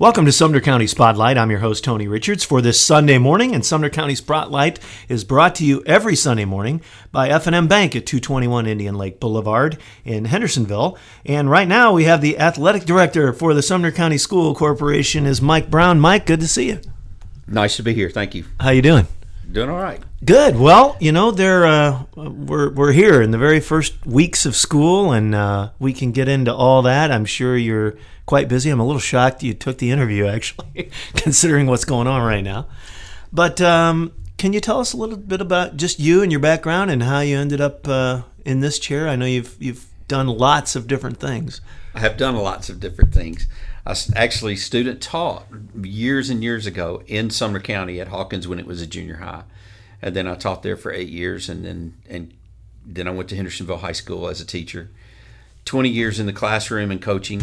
Welcome to Sumner County Spotlight. I'm your host, Tony Richards, for this Sunday morning. And Sumner County Spotlight is brought to you every Sunday morning by F&M Bank at 221 Indian Lake Boulevard in Hendersonville. And right now we have the athletic director for the Sumner County School Corporation is Mike Brown. Mike, good to see you. Nice to be here. Thank you. How you doing? Doing all right. Good. Well, you know, we're here in the very first weeks of school, and we can get into all that. I'm sure you're quite busy. I'm a little shocked you took the interview, actually, considering what's going on right now. But can you tell us a little bit about just you and your background and how you ended up in this chair? I know you've done lots of different things. I have done lots of different things. I actually student taught years and years ago in Sumner County at Hawkins when it was a junior high. And then I taught there for 8 years, and then I went to Hendersonville High School as a teacher. 20 years in the classroom and coaching.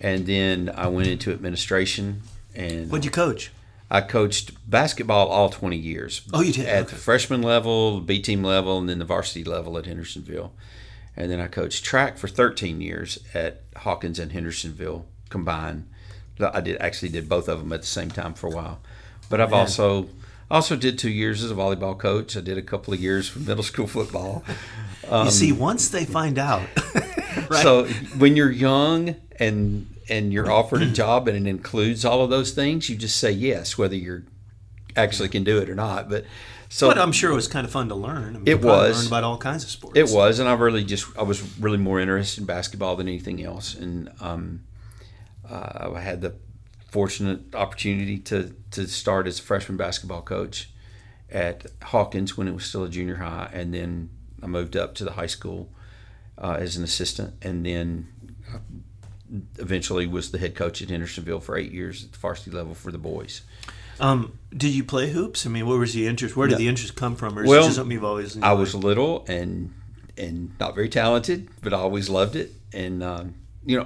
And then I went into administration. And what'd you coach? I coached basketball all 20 years. Oh, you did? At the freshman level, B team level, and then the varsity level at Hendersonville. And then I coached track for 13 years at Hawkins and Hendersonville combined. I did both of them at the same time for a while. But I've also did 2 years as a volleyball coach. I did a couple of years for middle school football. You see, once they find out. Right? So when you're young and you're offered a job and it includes all of those things, you just say yes, whether you actually can do it or not. But I'm sure it was kind of fun to learn. I mean, it was. Learned about all kinds of sports. It was, and I was really more interested in basketball than anything else. And I had the fortunate opportunity to start as a freshman basketball coach at Hawkins when it was still a junior high, and then I moved up to the high school as an assistant, and then eventually was the head coach at Hendersonville for 8 years at the varsity level for the boys. Did you play hoops? I mean, what was the interest? Where did the interest come from? Or is it something you've always enjoyed? I was little and not very talented, but I always loved it, and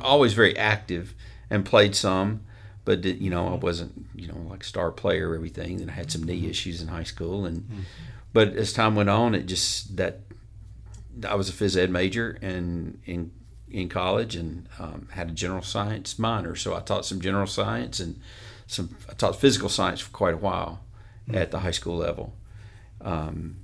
always very active and played some, but I wasn't like star player or everything. And I had some knee issues in high school, and but as time went on, it just that I was a phys ed major and in college, and had a general science minor, so I taught some general science and. I taught physical science for quite a while at the high school level, and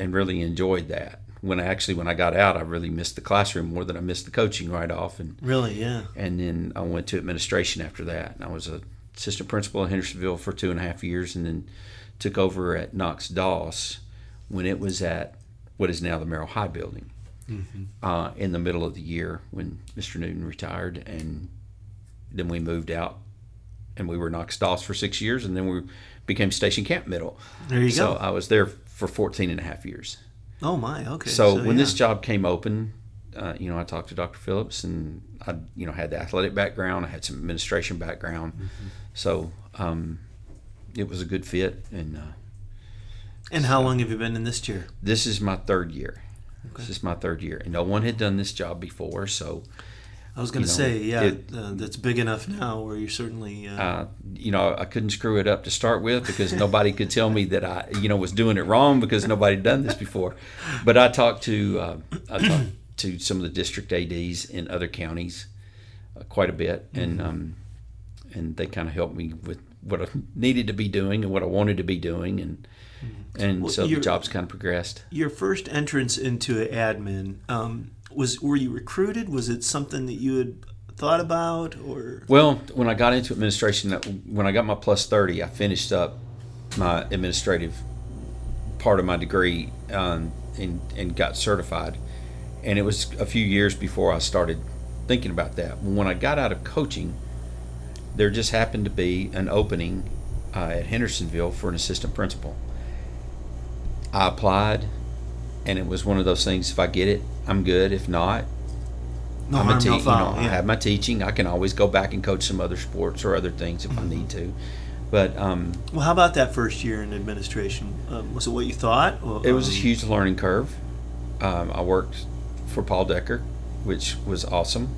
really enjoyed that. When I got out, I really missed the classroom more than I missed the coaching right off. And really, yeah. And then I went to administration after that, and I was an assistant principal in Hendersonville for 2.5 years, and then took over at Knox Doss when it was at what is now the Merrill High Building in the middle of the year when Mr. Newton retired, and then we moved out. And we were Knox Doss for 6 years, and then we became Station Camp Middle. There you go. So I was there for 14 and a half years. Oh, my, okay. So when this job came open, I talked to Dr. Phillips, and I had the athletic background. I had some administration background. Mm-hmm. So it was a good fit. And how long have you been in this chair? This is my third year. Okay. This is my third year. And no one had done this job before, so... I was going to say, that's big enough now where you certainly... I couldn't screw it up to start with because nobody could tell me that I, was doing it wrong because nobody had done this before. But I talked to some of the district ADs in other counties quite a bit, and they kind of helped me with what I needed to be doing and what I wanted to be doing, and so the job's kind of progressed. Your first entrance into admin... Were you recruited? Was it something that you had thought about? When I got into administration, when I got my plus 30, I finished up my administrative part of my degree and got certified. And it was a few years before I started thinking about that. When I got out of coaching, there just happened to be an opening at Hendersonville for an assistant principal. I applied. And it was one of those things, if I get it, I'm good. If not, I have my teaching. I can always go back and coach some other sports or other things if I need to. But how about that first year in administration? Was it what you thought? It was a huge learning curve. I worked for Paul Decker, which was awesome.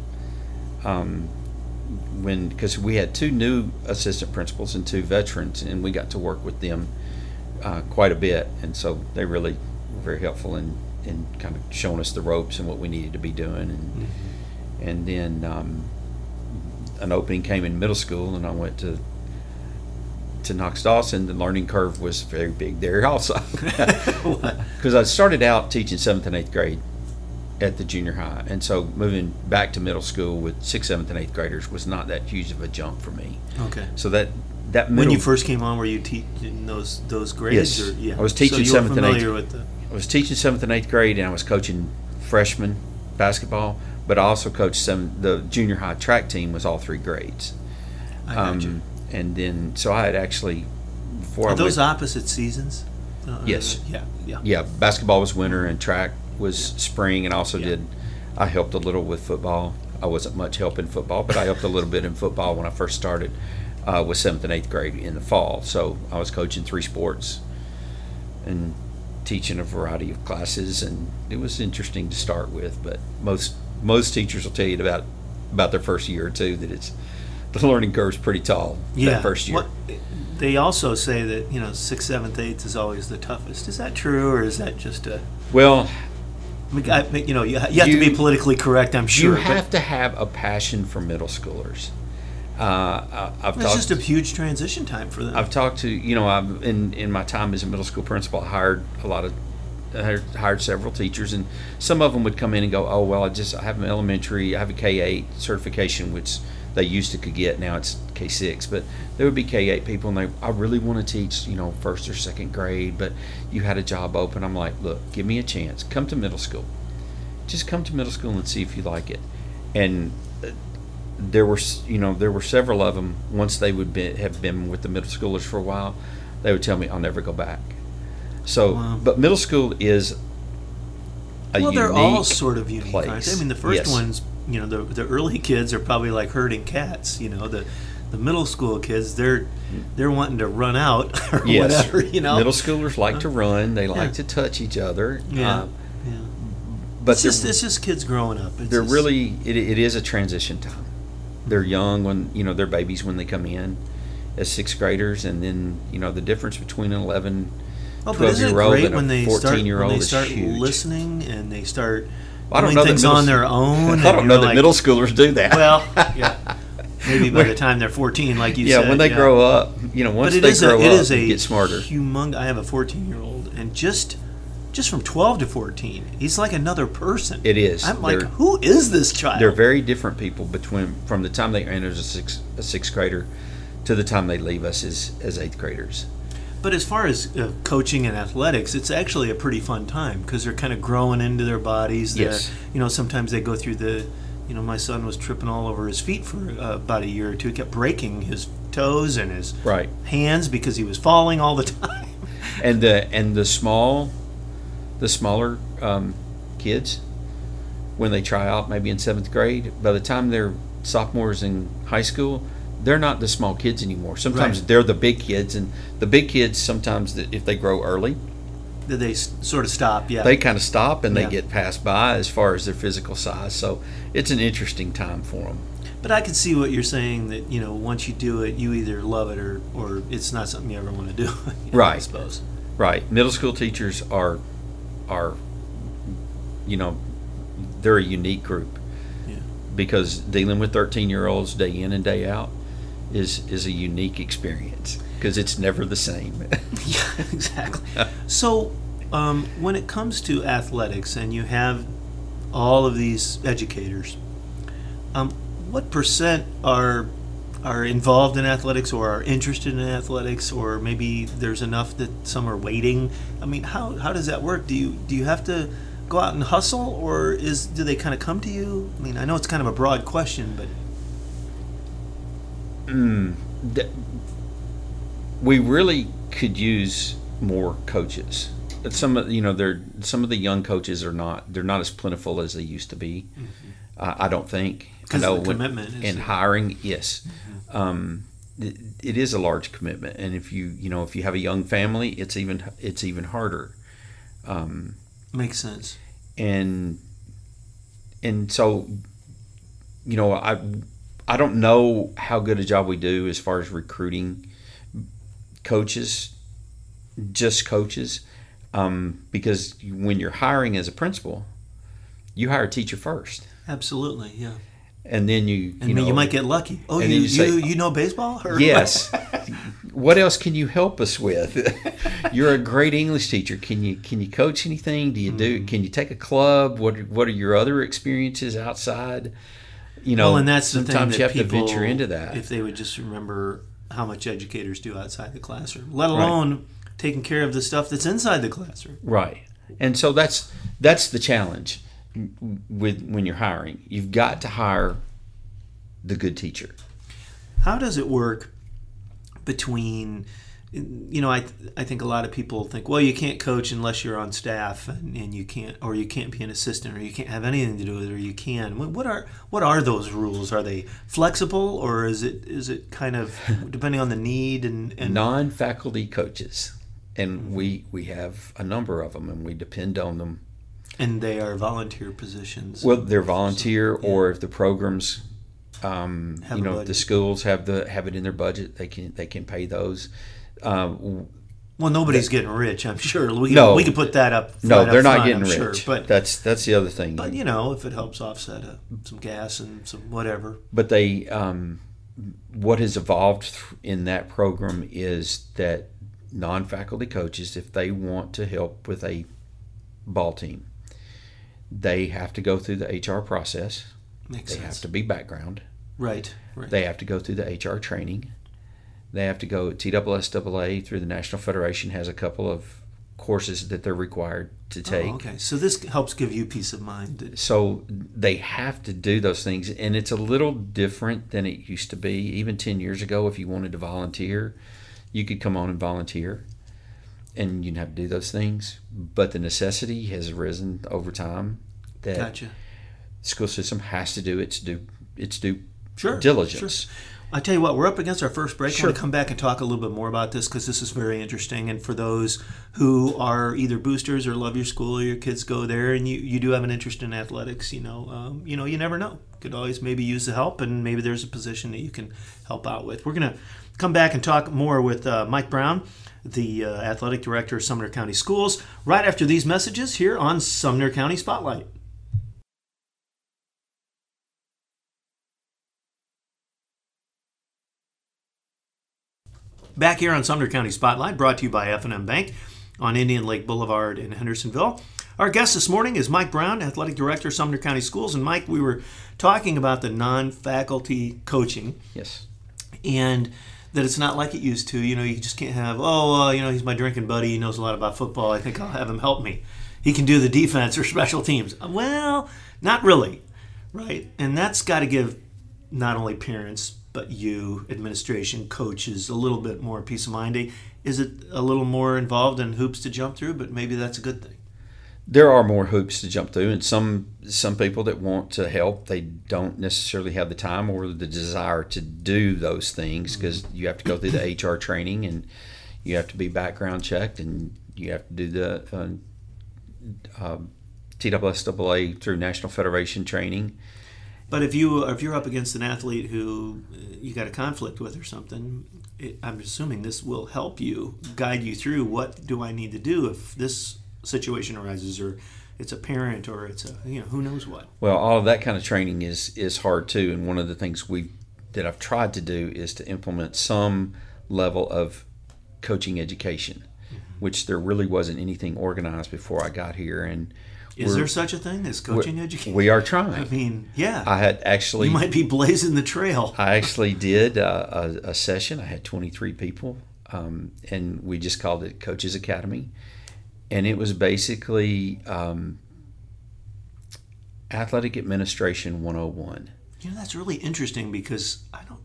Because we had two new assistant principals and two veterans, and we got to work with them quite a bit. And so they really... very helpful in kind of showing us the ropes and what we needed to be doing, and then an opening came in middle school, and I went to Knox Doss, and the learning curve was very big there also. Because I started out teaching 7th and 8th grade at the junior high, and so moving back to middle school with 6th, 7th, and 8th graders was not that huge of a jump for me. Okay. So that middle, when you first came on, were you teaching those grades? Yes. Or, yeah. I was teaching 7th and 8th. I was teaching 7th and 8th grade, and I was coaching freshman basketball, but I also coached the junior high track team was all three grades. I got you. And then, so I had actually, before I went, those opposite seasons? Yes. Yeah. Basketball was winter and track was spring, and also I helped a little with football. I wasn't much help in football, but I helped a little bit in football when I first started with 7th and 8th grade in the fall. So I was coaching three sports and teaching a variety of classes, and it was interesting to start with, but most teachers will tell you about their first year or two that it's, the learning curve's pretty tall that first year. They also say that 6th, 7th, 8th is always the toughest. Is that true, or is that just a... Well... you have to be politically correct, I'm sure. You have to have a passion for middle schoolers. It's just a huge transition time for them. I've talked to, in my time as a middle school principal, I hired several teachers, and some of them would come in and go, oh, well, I have an elementary, I have a K-8 certification, which they used to could get, now it's K-6, but there would be K-8 people, and I really want to teach, first or second grade, but you had a job open. I'm like, look, give me a chance. Come to middle school. Just come to middle school and see if you like it. And there were several of them, once they would have been with the middle schoolers for a while, they would tell me, I'll never go back. So, wow. But middle school is a unique place. Well, they're all sort of unique. Place. I mean, the first ones, the early kids are probably like herding cats. The middle school kids, they're wanting to run out or whatever. Middle schoolers like to run. They like to touch each other. Yeah. But it's just kids growing up. It is a transition time. They're young when they're babies when they come in as sixth graders, and then the difference between an 11. But isn't it great when they start listening and they start doing things on their own? I don't know that middle schoolers do that. Well, maybe by the time they're 14, like you said. Yeah, when they grow up, once they grow up, they get smarter. I have a 14-year-old, and just from 12 to 14, he's like another person. It is. I'm like, who is this child? They're very different people from the time they enter as a sixth grader to the time they leave us as eighth graders. But as far as coaching and athletics, it's actually a pretty fun time because they're kind of growing into their bodies. Yes. Sometimes they go through my son was tripping all over his feet for about a year or two. He kept breaking his toes and his hands because he was falling all the time. And the smaller kids, when they try out maybe in seventh grade, by the time they're sophomores in high school, they're not the small kids anymore. Sometimes they're the big kids, and the big kids sometimes, if they grow early, they sort of stop. Yeah, they kind of stop, and they get passed by as far as their physical size. So it's an interesting time for them. But I can see what you're saying, that once you do it, you either love it or it's not something you ever want to do. I suppose. Right. Middle school teachers are they're a unique group because dealing with 13-year-olds day in and day out is a unique experience because it's never the same. Yeah, exactly. So when it comes to athletics and you have all of these educators, what percent are involved in athletics or are interested in athletics, or maybe there's enough that some are waiting? I mean, how does that work? Do you have to go out and hustle, or do they kind of come to you? I mean, I know it's kind of a broad question, but... We really could use more coaches. Some of the young coaches they're not as plentiful as they used to be. I don't think. Because of the commitment. And hiring, yes. Mm-hmm. It is a large commitment, and if you have a young family, it's even harder. Makes sense. And so, I don't know how good a job we do as far as recruiting coaches, just coaches, because when you're hiring as a principal, you hire a teacher first. Absolutely, yeah. and then you might get lucky. Oh, you know baseball? Or yes. What else can you help us with? You're a great English teacher. Can you coach anything? Can you take a club? What are your other experiences outside? Well, and that's the thing that you have people, to venture into that. If they would just remember how much educators do outside the classroom, let alone taking care of the stuff that's inside the classroom. Right. And so that's the challenge when you're hiring. You've got to hire the good teacher. How does it work between, I think a lot of people think, well, you can't coach unless you're on staff, and you can't, or you can't be an assistant, or you can't have anything to do with it, or you can. What are those rules? Are they flexible, or is it kind of depending on the need and non-faculty coaches? And we have a number of them, and we depend on them. And they are volunteer positions. Well, they're volunteer, or if the programs, the schools have it in their budget, they can pay those. Well, nobody's getting rich, I'm sure. We can put that up. No, they're not getting rich. But that's the other thing. But if it helps offset some gas and some whatever. But they, what has evolved in that program is that non-faculty coaches, if they want to help with a ball team, they have to go through the HR process. Makes sense. They have to be background. Right. They have to go through the HR training. They have to go TSSAA through the National Federation has a couple of courses that they're required to take. Oh, okay. So this helps give you peace of mind. So they have to do those things, and it's a little different than it used to be. Even 10 years ago, if you wanted to volunteer, you could come on and volunteer, and you'd have to do those things. But the necessity has arisen over time that the school system has to do its due diligence. Sure. I tell you what, we're up against our first break. Sure. I want to come back and talk a little bit more about this because this is very interesting. And for those who are either boosters or love your school or your kids go there and you do have an interest in athletics, you never know. Could always maybe use the help, and maybe there's a position that you can help out with. We're going to come back and talk more with Mike Brown, the athletic director of Sumner County Schools, right after these messages here on Sumner County Spotlight. Back here on Sumner County Spotlight, brought to you by F&M Bank on Indian Lake Boulevard in Hendersonville. Our guest this morning is Mike Brown, Athletic Director, Sumner County Schools. And Mike, we were talking about the non-faculty coaching. Yes. And that it's not like it used to. You just can't have, he's my drinking buddy. He knows a lot about football. I think I'll have him help me. He can do the defense or special teams. Well, not really, right? And that's got to give not only parents, but you, administration, coaches, a little bit more peace of mind. Is it a little more involved in hoops to jump through? But maybe that's a good thing. There are more hoops to jump through, and some people that want to help, they don't necessarily have the time or the desire to do those things because you have to go through the HR training, and you have to be background checked, and you have to do the TSSAA through National Federation training. But if you're up against an athlete who you got a conflict with or something, I'm assuming this will help you, guide you through what do I need to do if this situation arises, or it's a parent, or it's a who knows what. Well, all of that kind of training is hard too, and one of the things that I've tried to do is to implement some level of coaching education, which there really wasn't anything organized before I got here, and. Is there such a thing as coaching education? We are trying. I mean, yeah. I had actually. You might be blazing the trail. I actually did a session. I had 23 people, and we just called it Coaches Academy. And it was basically Athletic Administration 101. That's really interesting because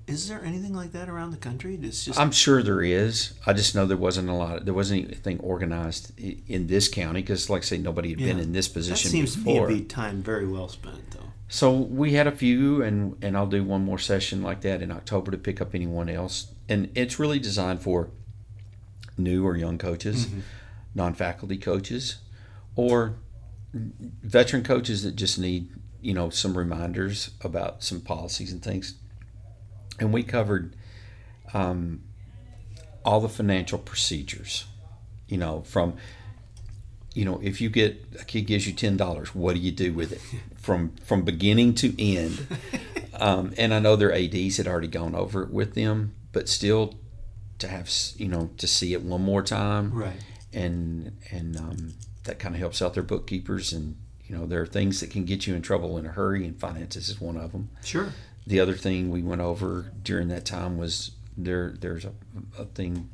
is there anything like that around the country? I'm sure there is. I just know there wasn't anything organized in this county because, like I say, nobody had been in this position before. That seems to be time very well spent, though. So we had a few, and I'll do one more session like that in October to pick up anyone else. And it's really designed for new or young coaches, non-faculty coaches, or veteran coaches that just need some reminders about some policies and things. And we covered all the financial procedures, from, if you get, a kid gives you $10, what do you do with it? From beginning to end, And I know their ADs had already gone over it with them, but still to have, you know, to see it one more time. Right. And that kind of helps out their bookkeepers. And, you know, there are things that can get you in trouble in a hurry, and finances is one of them. Sure. The other thing we went over during that time was there's a thing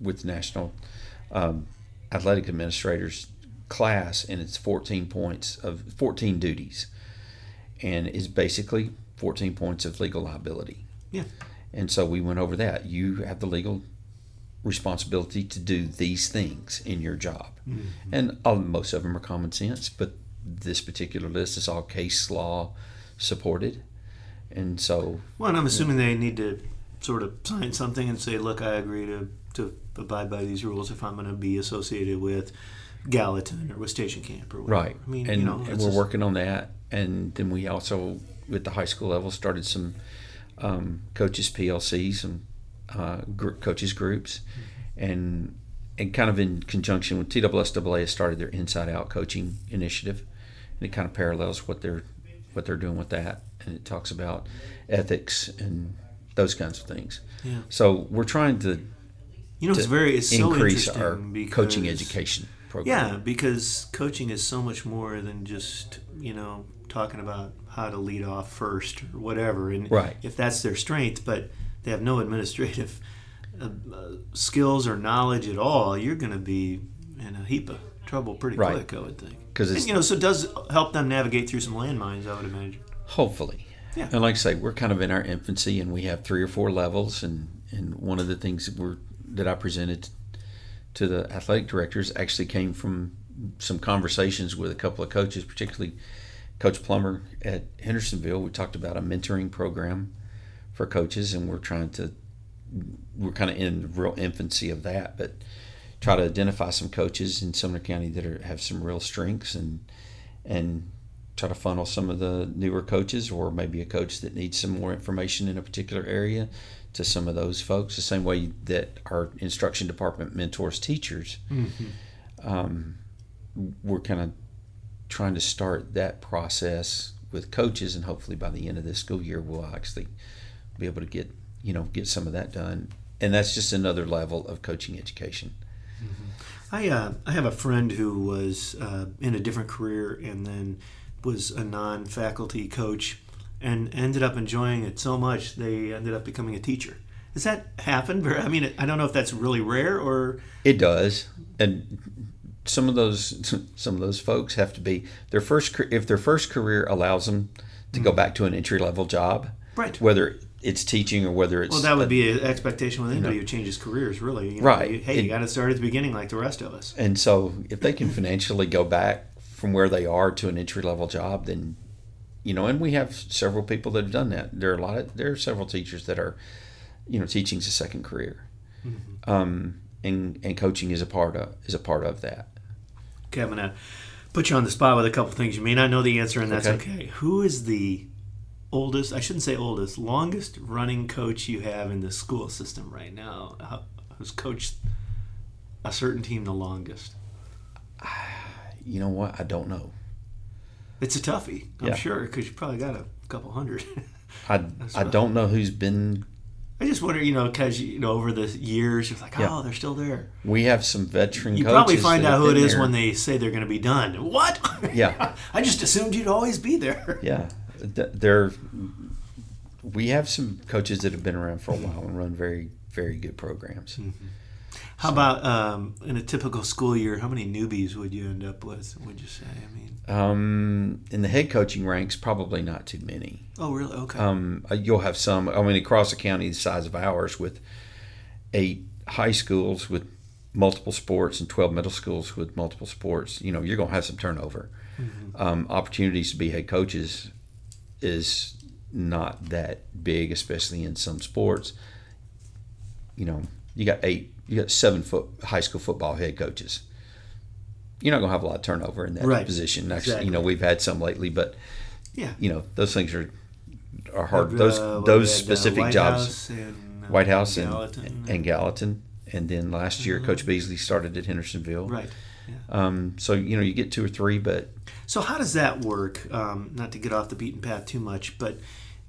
with National Athletic Administrators class, and it's 14 points of 14 duties, and is basically 14 points of legal liability. Yeah. And so we went over that. You have the legal responsibility to do these things in your job. Mm-hmm. And most of them are common sense, but this particular list is all case law supported. And so... Well, and I'm assuming they need to sort of sign something and say, look, I agree to abide by these rules if I'm going to be associated with Gallatin or with Station Camp or whatever. Right. I mean, and, you know, and we're working on that. And then we also, at the high school level, started some coaches PLCs and coaches groups. Mm-hmm. And kind of in conjunction with TSSAA has started their Inside Out coaching initiative. And it kind of parallels what they're doing with that. And it talks about ethics and those kinds of things. Yeah. So we're trying to, you know, it's increase so our coaching education program. Yeah, because coaching is so much more than just, you know, talking about how to lead off first or whatever. And right. If that's their strength, but they have no administrative skills or knowledge at all, you're going to be in a heap of trouble pretty right. quick, I would think. And, you know, so it does help them navigate through some landmines, I would imagine. Hopefully. Yeah. And like I say, we're kind of in our infancy, and we have 3 or 4 levels. And one of the things that I presented to the athletic directors actually came from some conversations with a couple of coaches, particularly Coach Plummer at Hendersonville. We talked about a mentoring program for coaches, and we're kind of in the real infancy of that, but try to identify some coaches in Sumner County that have some real strengths and try to funnel some of the newer coaches, or maybe a coach that needs some more information in a particular area, to some of those folks, the same way that our instruction department mentors teachers. Mm-hmm. We're kind of trying to start that process with coaches, and hopefully by the end of this school year we'll actually be able to get some of that done. And that's just another level of coaching education. Mm-hmm. I have a friend who was in a different career and then was a non-faculty coach and ended up enjoying it so much they ended up becoming a teacher. Does that happen? I mean, I don't know if that's really rare or... It does. And some of those folks have to be... If their first career allows them to go back to an entry-level job, right. whether it's teaching or whether it's... Well, that would be an expectation with anybody who changes careers, really. You know, right. You got to start at the beginning like the rest of us. And so if they can financially go back from where they are to an entry-level job, then... You know, and we have several people that have done that. There are several teachers that are, you know, teaching's a second career, mm-hmm. And coaching is a part of that. Okay, I'm gonna put you on the spot with a couple of things you may not know the answer, and that's okay. Who is the longest running coach you have in the school system right now? Who's coached a certain team the longest? You know what? I don't know. It's a toughie, I'm sure, because you probably got a couple hundred. I don't know who's been... I just wonder, you know, because, you know, over the years, you're like, oh, they're still there. We have some veteran coaches. You probably find out who it is when they say they're going to be done. What? Yeah. I just assumed you'd always be there. Yeah. We have some coaches that have been around for a while and run very, very good programs. Mm-hmm. How about in a typical school year, how many newbies would you end up with, would you say? I mean, in the head coaching ranks, probably not too many. Oh, really? Okay. You'll have some. I mean, across a county the size of ours with 8 high schools with multiple sports and 12 middle schools with multiple sports, you know, you're going to have some turnover. Mm-hmm. Opportunities to be head coaches is not that big, especially in some sports. You know, you got 7-foot high school football head coaches. You're not going to have a lot of turnover in that position. Actually, exactly. You know, we've had some lately, but you know, those things are hard. Those specific jobs, White House and Gallatin, and then last year Coach Beasley started at Hendersonville. Right. Yeah. So you know, you get 2 or 3, but so how does that work? Not to get off the beaten path too much, but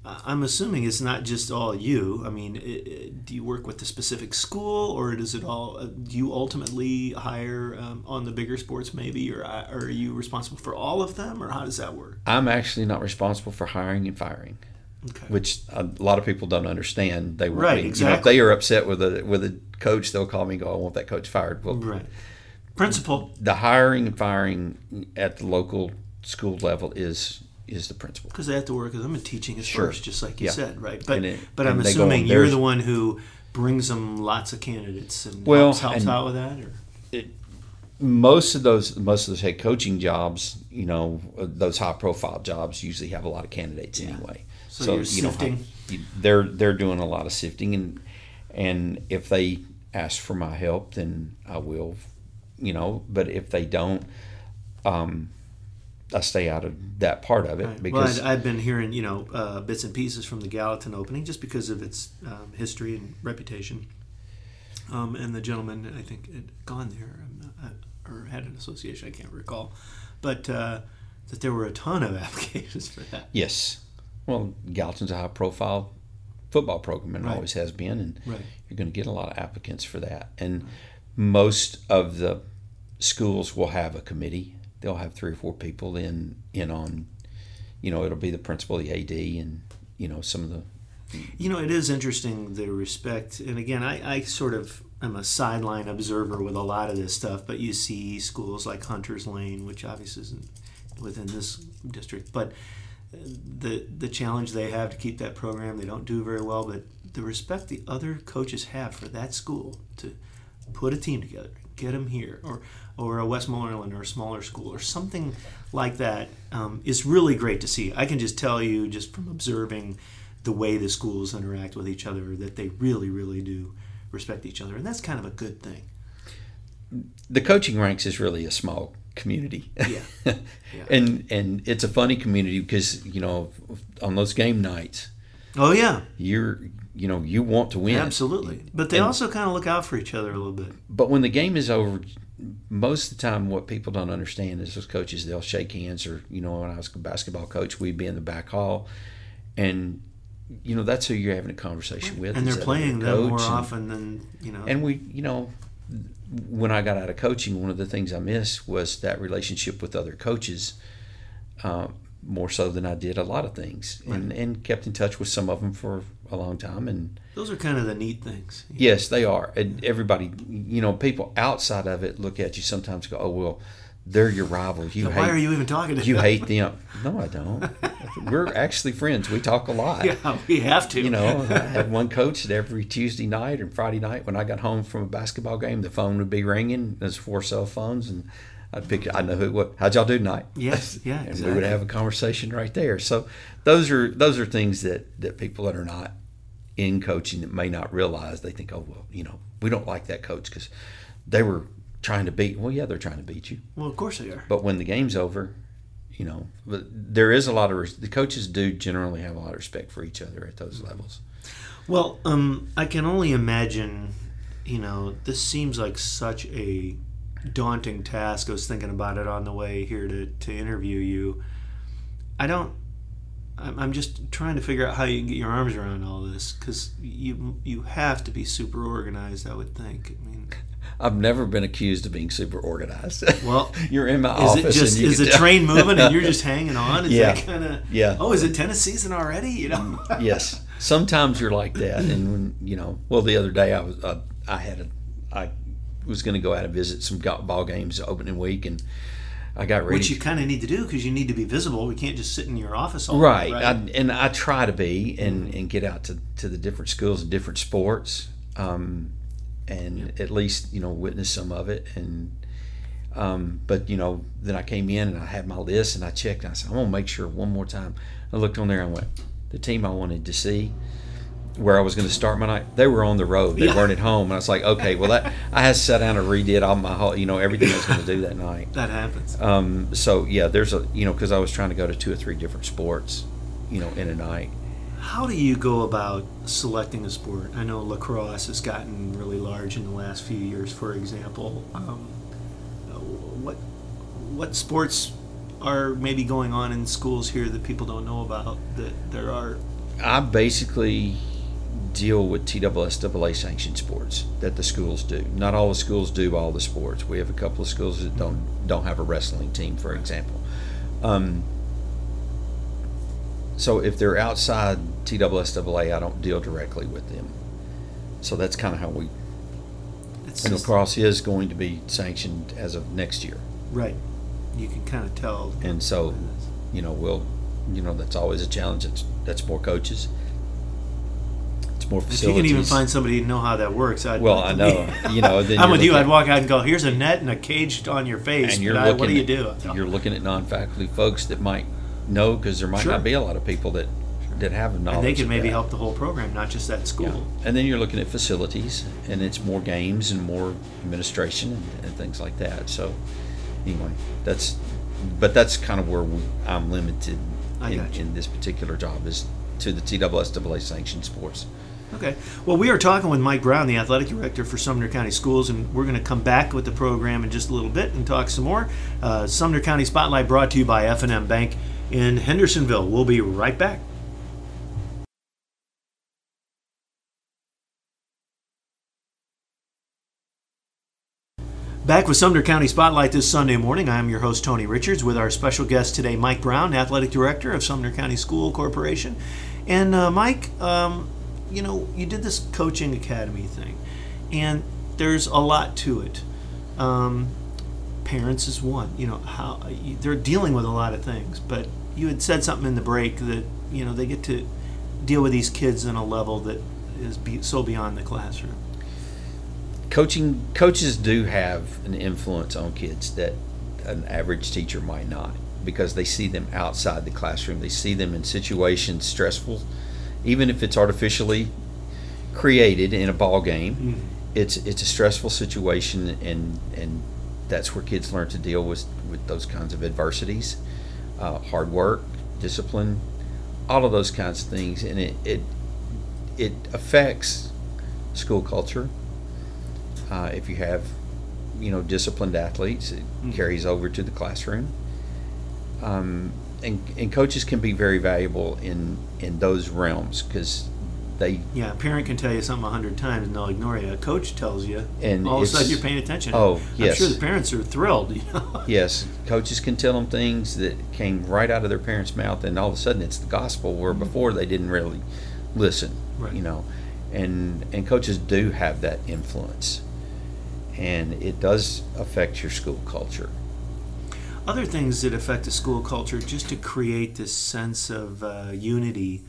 I'm assuming it's not just all you. I mean, do you work with the specific school, or does it all? Do you ultimately hire on the bigger sports, maybe, or are you responsible for all of them, or how does that work? I'm actually not responsible for hiring and firing, okay, which a lot of people don't understand. They want me. Exactly. You know, if they are upset with a coach, they'll call me and go, "I want that coach fired." Well, right. Principal. The hiring and firing at the local school level is the principal, because they have to work with them, and teaching is first, just like you said, right? But I'm assuming you're the one who brings them lots of candidates and helps out with that. Or most of those head coaching jobs, you know, those high profile jobs usually have a lot of candidates anyway. So you're sifting. They're doing a lot of sifting, and if they ask for my help, then I will, you know. But if they don't, I stay out of that part of it. Right. Because I've been hearing, you know, bits and pieces from the Gallatin opening just because of its history and reputation. And the gentleman, I think, had gone there or had an association, I can't recall. But that there were a ton of applications for that. Yes. Well, Gallatin's a high-profile football program and always has been. And you're going to get a lot of applicants for that. And most of the schools will have a committee. They'll have 3 or 4 people in on, you know, it'll be the principal, the AD, and, you know, some of the... You know, it is interesting, the respect. And again, I sort of am a sideline observer with a lot of this stuff, but you see schools like Hunters Lane, which obviously isn't within this district, but the challenge they have to keep that program, they don't do very well, but the respect the other coaches have for that school to put a team together, get them here, or a Westmoreland or a smaller school or something like that is really great to see. I can just tell you just from observing the way the schools interact with each other that they really, really do respect each other, and that's kind of a good thing. The coaching ranks is really a small community. Yeah. And it's a funny community because, you know, on those game nights, oh yeah, you want to win. Absolutely. But they also kind of look out for each other a little bit. But when the game is over, most of the time what people don't understand is those coaches, they'll shake hands, or, you know, when I was a basketball coach, we'd be in the back hall, and, you know, that's who you're having a conversation with. And they're playing them more often than, you know. And we, you know, when I got out of coaching, one of the things I missed was that relationship with other coaches, more so than I did a lot of things, and kept in touch with some of them for a long time. And those are kind of the neat things. Yes, they are. And everybody, you know, people outside of it look at you sometimes and go, "Oh, well, they're your rival. Why are you even talking to them? You hate them." No, I don't. We're actually friends. We talk a lot. Yeah, we have to. You know, I had one coach that every Tuesday night and Friday night when I got home from a basketball game, the phone would be ringing. There's 4 cell phones, and I'd pick. I know who it was. "How'd y'all do tonight?" Yes, yeah, exactly. And we would have a conversation right there. So those are things that people that are not in coaching that may not realize. They think, "Oh well, you know, we don't like that coach because they were trying to beat." Well, yeah, they're trying to beat you. Well, of course they are. But when the game's over, you know, but there is a lot of the coaches do generally have a lot of respect for each other at those levels. Well, I can only imagine. You know, this seems like such a daunting task. I was thinking about it on the way here to interview you. I'm just trying to figure out how you can get your arms around all this, because you have to be super organized, I would think. I mean, I've never been accused of being super organized. Well, you're in my office. Is the train moving and you're just hanging on? Is that kind of? Yeah. Oh, is it tennis season already? You know. Yes. Sometimes you're like that, and when, you know. Well, the other day I was going to go out and visit some ball games opening week, and I got ready. Which you kind of need to do because you need to be visible. We can't just sit in your office all night. Right. I try to be and get out to the different schools and different sports, at least, you know, witness some of it. And but, you know, then I came in and I had my list and I checked and I said, "I'm going to make sure one more time." I looked on there and went, the team I wanted to see, where I was going to start my night, they were on the road. They weren't at home. And I was like, okay, well, that I had to sit down and redid all my whole, you know, everything I was going to do that night. That happens. So, yeah, there's a, you know, because I was trying to go to 2 or 3 different sports, you know, in a night. How do you go about selecting a sport? I know lacrosse has gotten really large in the last few years, for example. What sports are maybe going on in schools here that people don't know about that there are I basically deal with TSSAA sanctioned sports that the schools do. Not all the schools do all the sports. We have a couple of schools that don't have a wrestling team, for example. So if they're outside TSSAA, I don't deal directly with them. So that's kind of how we. And lacrosse is going to be sanctioned as of next year. Right. You can kind of tell. And so, you know, we'll, you know, that's always a challenge. That's more coaches. It's more facilities. If you can even find somebody to know how that works. I'm with you. I'd walk out and go, here's a net and a cage on your face. And what do you do? You're looking at non-faculty folks that might know, because there might not be a lot of people that have a knowledge. And they can maybe help the whole program, not just that school. Yeah. And then you're looking at facilities, and it's more games and more administration and things like that. So anyway, that's kind of where I'm limited in this particular job, is to the TSSAA sanctioned sports. Okay. Well, we are talking with Mike Brown, the athletic director for Sumner County Schools, and we're going to come back with the program in just a little bit and talk some more. Sumner County Spotlight brought to you by F&M Bank in Hendersonville. We'll be right back. Back with Sumner County Spotlight this Sunday morning. I am your host, Tony Richards, with our special guest today, Mike Brown, athletic director of Sumner County School Corporation. And Mike, you know, you did this coaching academy thing, and there's a lot to it. Parents is one. You know, how they're dealing with a lot of things. But you had said something in the break that, you know, they get to deal with these kids on a level that is so beyond the classroom. Coaches do have an influence on kids that an average teacher might not, because they see them outside the classroom. They see them in situations stressful, even if it's artificially created in a ball game. Mm-hmm. It's a stressful situation, and that's where kids learn to deal with those kinds of adversities, hard work, discipline, all of those kinds of things, and it affects school culture. If you have, you know, disciplined athletes, it carries over to the classroom. And coaches can be very valuable in those realms, because they... Yeah, a parent can tell you something 100 times and they'll ignore you. A coach tells you, and all of a sudden you're paying attention. Oh, yes. I'm sure the parents are thrilled. You know? Yes, coaches can tell them things that came right out of their parents' mouth, and all of a sudden it's the gospel, where before they didn't really listen, right. You know. And coaches do have that influence. And it does affect your school culture. Other things that affect the school culture, just to create this sense of unity.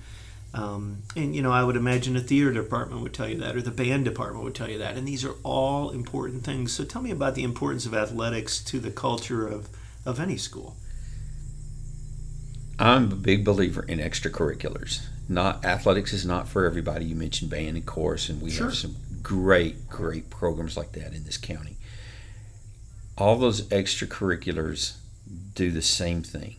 And, you know, I would imagine a theater department would tell you that, or the band department would tell you that. And these are all important things. So tell me about the importance of athletics to the culture of any school. I'm a big believer in extracurriculars. Athletics is not for everybody. You mentioned band and chorus, and we have some great programs like that in this county. All those extracurriculars do the same thing.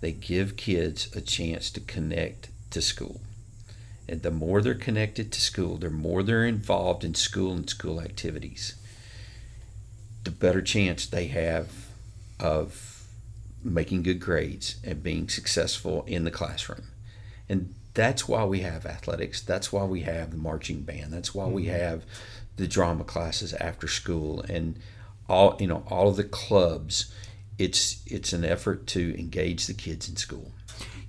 They give kids a chance to connect to school, and the more they're connected to school, the more they're involved in school and school activities, the better chance they have of making good grades and being successful in the classroom. And that's why we have athletics. That's why we have the marching band. That's why we have the drama classes after school, and all of the clubs. It's an effort to engage the kids in school.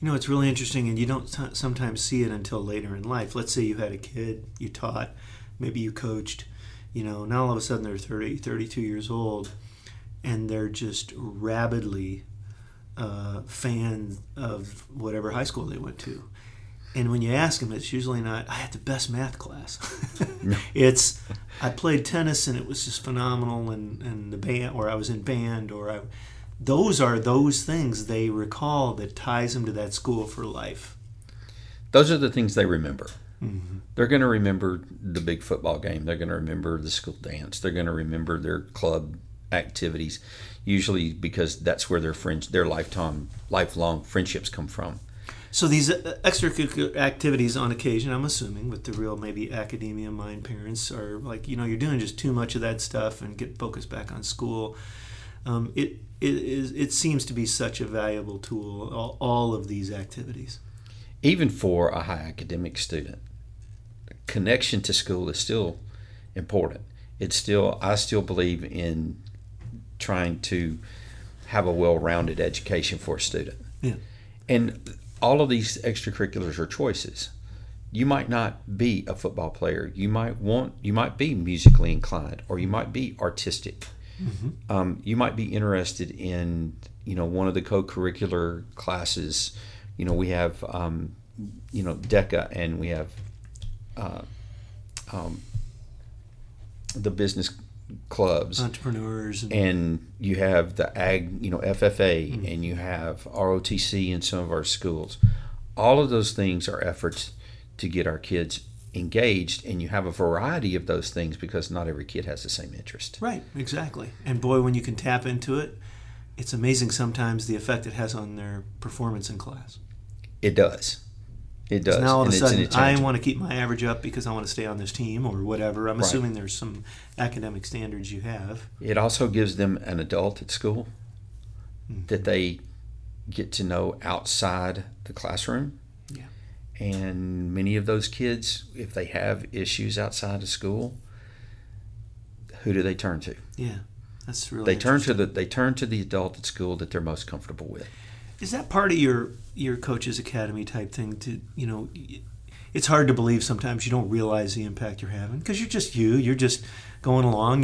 You know, it's really interesting, and you don't sometimes see it until later in life. Let's say you had a kid, you taught, maybe you coached, you know, now all of a sudden they're 30, 32 years old, and they're just rabidly fan of whatever high school they went to. And when you ask them, it's usually not, I had the best math class. No. It's, I played tennis and it was just phenomenal, and the band, or I was in band, those are those things they recall that ties them to that school for life. Those are the things they remember. Mm-hmm. They're going to remember the big football game. They're going to remember the school dance. They're going to remember their club activities, usually, because that's where their friends, their lifelong friendships come from. So these extracurricular activities, on occasion, I'm assuming, with the real maybe academia mind parents, are like, you know, you're doing just too much of that stuff, and get focused back on school. It seems to be such a valuable tool, all of these activities. even for a high academic student, connection to school is still important. It's still, I still believe in trying to have a well-rounded education for a student. Yeah. And all of these extracurriculars are choices. You might not be a football player. You might be musically inclined, or you might be artistic. Mm-hmm. You might be interested in, one of the co-curricular classes. We have, DECA, and we have the business clubs, entrepreneurs, and you have the ag, FFA, mm-hmm. and you have ROTC in some of our schools. All of those things are efforts to get our kids engaged, and you have a variety of those things because not every kid has the same interest. Right, exactly. And boy, when you can tap into it, it's amazing sometimes the effect it has on their performance in class. It does. It does. Now all of a sudden, I want to keep my average up because I want to stay on this team or whatever. I'm assuming there's some academic standards you have. It also gives them an adult at school that they get to know outside the classroom. Yeah. And many of those kids, if they have issues outside of school, who do they turn to? Yeah, that's really they turn to the adult at school that they're most comfortable with. Is that part of your Coaches Academy type thing? It's hard to believe sometimes you don't realize the impact you're having because you're just going along,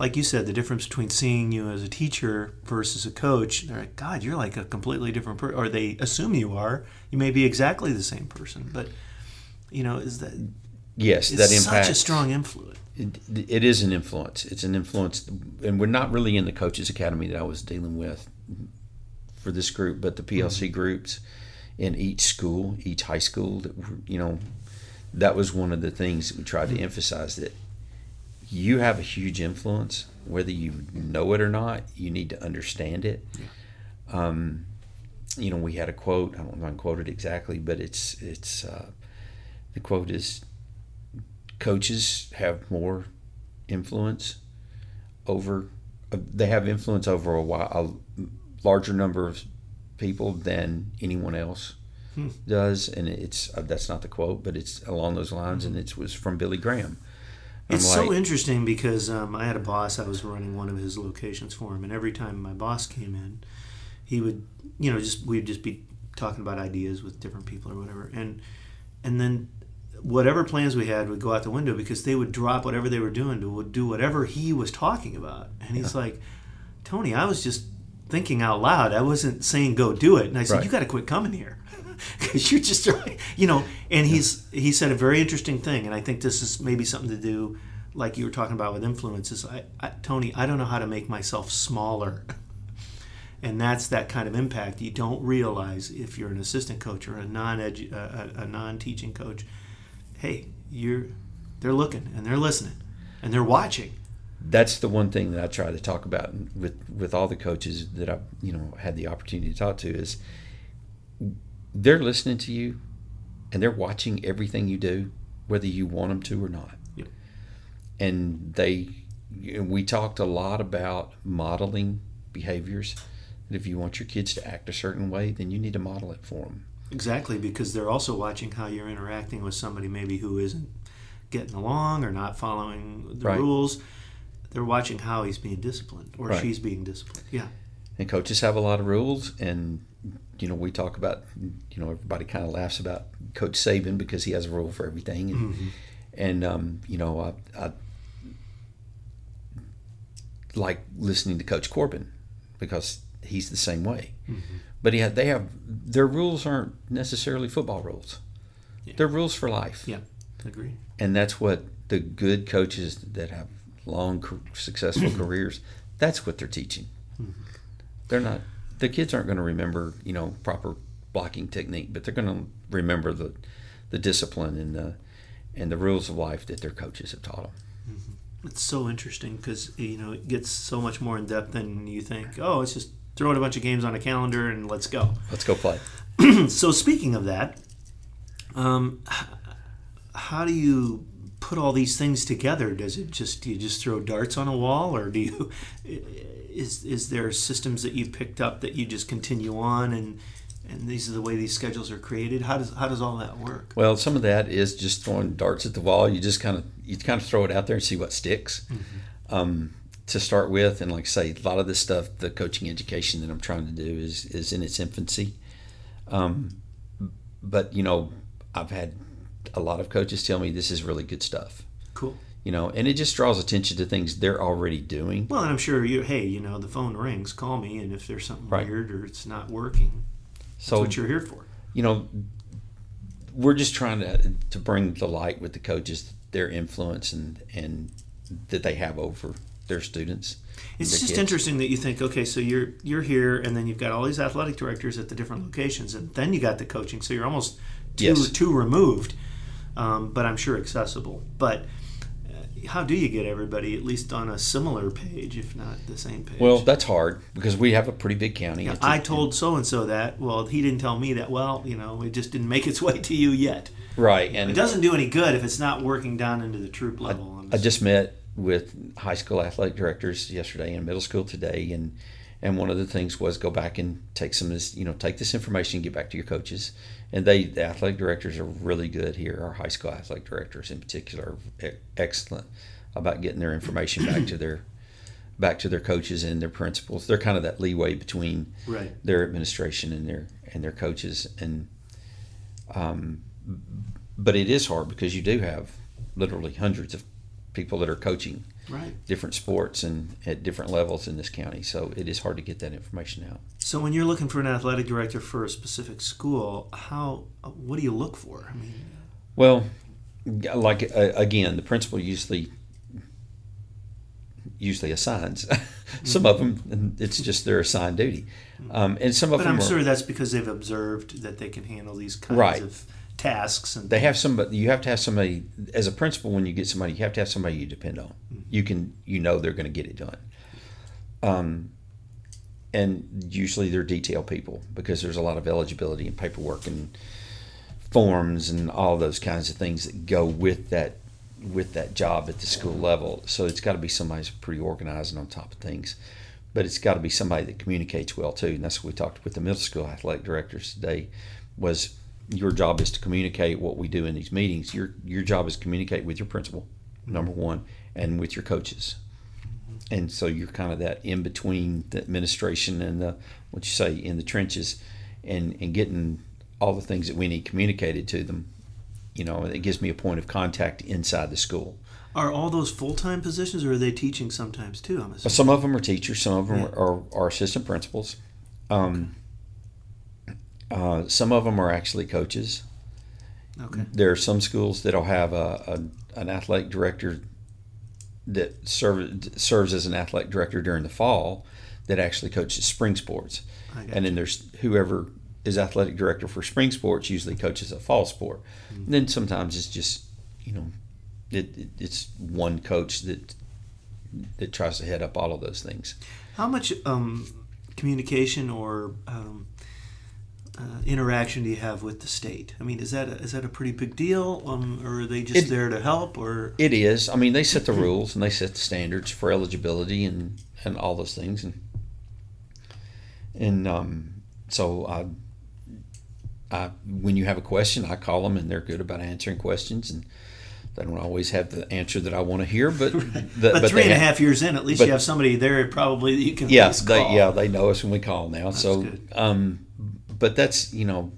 like you said, the difference between seeing you as a teacher versus a coach, they're like, God, you're like a completely different person, or they assume you are. You may be exactly the same person, but it's such a strong influence. It is an influence. It's an influence, and we're not really in the Coaches Academy that I was dealing with for this group, but the PLC groups in each high school, that were, that was one of the things that we tried to emphasize, that you have a huge influence, whether you know it or not. You need to understand it. Yeah. We had a quote. I don't know if I can quote it exactly, but it's the quote is, coaches have more influence over. They have influence over a larger number of people than anyone else does, and that's not the quote, but it's along those lines, and it was from Billy Graham. So interesting because I had a boss. I was running one of his locations for him, and every time my boss came in, he would, we'd just be talking about ideas with different people or whatever, and then whatever plans we had would go out the window because they would drop whatever they were doing to do whatever he was talking about, and he's like, Tony, I was just thinking out loud. I wasn't saying go do it. And I said, you got to quit coming here because you're just and he said a very interesting thing, and I think this is maybe something to do, like you were talking about with influences. Tony, I don't know how to make myself smaller. And that's that kind of impact you don't realize if you're an assistant coach or a non-teaching coach. Hey, they're looking and they're listening and they're watching. That's the one thing that I try to talk about with all the coaches that I've had the opportunity to talk to, is they're listening to you and they're watching everything you do, whether you want them to or not. Yep. And we talked a lot about modeling behaviors, that if you want your kids to act a certain way, then you need to model it for them. Exactly, because they're also watching how you're interacting with somebody maybe who isn't getting along or not following the rules. They're watching how he's being disciplined, or she's being disciplined. Yeah. And coaches have a lot of rules, and we talk about, everybody kind of laughs about Coach Saban because he has a rule for everything, and I like listening to Coach Corbin because he's the same way. Mm-hmm. But their rules aren't necessarily football rules. Yeah. They're rules for life. Yeah, agree. And that's what the good coaches that have long successful careers, that's what they're teaching. Mm-hmm. The kids aren't going to remember proper blocking technique, but they're going to remember the discipline and the rules of life that their coaches have taught them. Mm-hmm. It's so interesting because it gets so much more in depth than you think. Oh, it's just throwing a bunch of games on a calendar and let's go play. So speaking of that, how do you put all these things together? Do you just throw darts on a wall, or is there systems that you picked up that you just continue on and and these are the way these schedules are created? How does all that work? Well, some of that is just throwing darts at the wall. You just kind of throw it out there and see what sticks. Mm-hmm. To start with, and like I say, a lot of this stuff, the coaching education that I'm trying to do is in its infancy. But you know, I've had a lot of coaches tell me this is really good stuff. Cool. You know, and it just draws attention to things they're already doing. Well, and I'm sure the phone rings, call me, and if there's something weird or it's not working, that's what you're here for. You know, we're just trying to bring to light with the coaches their influence and that they have over their students. It's just kids. Interesting that you think, okay, so you're here, and then you've got all these athletic directors at the different locations, and then you got the coaching, so you're almost too removed, but I'm sure accessible. But how do you get everybody at least on a similar page, if not the same page? Well, that's hard because we have a pretty big county. Yeah, I told so-and-so that. Well, he didn't tell me that. Well, you know, it just didn't make its way to you yet. Right. And it doesn't do any good if it's not working down into the troop level. I just met with high school athletic directors yesterday and middle school today. And one of the things was go back and take some of this, you know, take this information and get back to your coaches. And the athletic directors are really good here. Our high school athletic directors in particular are excellent about getting their information back to their coaches and their principals. They're kind of that leeway between their administration and their coaches. And but it is hard because you do have literally hundreds of people that are coaching different sports and at different levels in this county. So it is hard to get that information out. So when you're looking for an athletic director for a specific school, what do you look for? I mean, well, like again, the principal usually assigns some of them. It's just their assigned duty, and some of them. But I'm sure that's because they've observed that they can handle these kinds of tasks, and they have somebody. You have to have somebody as a principal. When you get somebody, you have to have somebody you depend on. Mm-hmm. They're going to get it done. And usually they're detail people because there's a lot of eligibility and paperwork and forms and all those kinds of things that go with that job at the school level. So it's got to be somebody who's pretty organized and on top of things, but it's got to be somebody that communicates well too. And that's what we talked with the middle school athletic directors today was. Your job is to communicate what we do in these meetings. Your job is to communicate with your principal, number one, and with your coaches. And so you're kind of that in between the administration and in the trenches and getting all the things that we need communicated to them. You know, it gives me a point of contact inside the school. Are all those full-time positions, or are they teaching sometimes too? I'm assuming. Some of them are teachers. Some of them are assistant principals. Some of them are actually coaches. Okay. There are some schools that'll have an athletic director that serves as an athletic director during the fall that actually coaches spring sports. And then there's whoever is athletic director for spring sports usually coaches a fall sport. Mm-hmm. And then sometimes it's just, you know, it's one coach that tries to head up all of those things. How much communication or interaction do you have with the state? I mean, is that a pretty big deal, or are they just there to help? Or it is. I mean, they set the rules and they set the standards for eligibility and all those things, and so I when you have a question, I call them, and they're good about answering questions, and they don't always have the answer that I want to hear, but but 3.5 years in, at least you have somebody there probably that you can. They know us when we call now. That's so good. But that's, you know,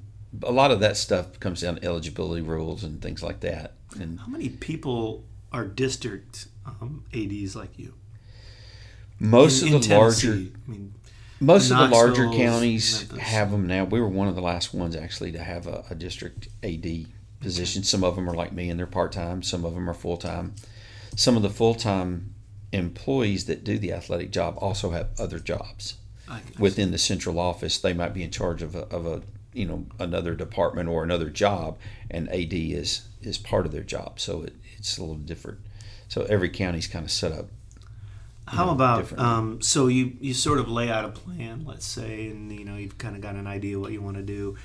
a lot of that stuff comes down to eligibility rules and things like that. And how many people are district ADs like you? Most of the larger, most of the larger counties have them now. We were one of the last ones actually to have a district AD position. Okay. Some of them are like me and they're part-time. Some of them are full-time. Some of the full-time employees that do the athletic job also have other jobs. Within the central office, they might be in charge of a you know, another department or another job, and AD is part of their job, so it's a little different. So every county's kind of set up. How about so you sort of lay out a plan, let's say, and you know you've kind of got an idea what you want to do.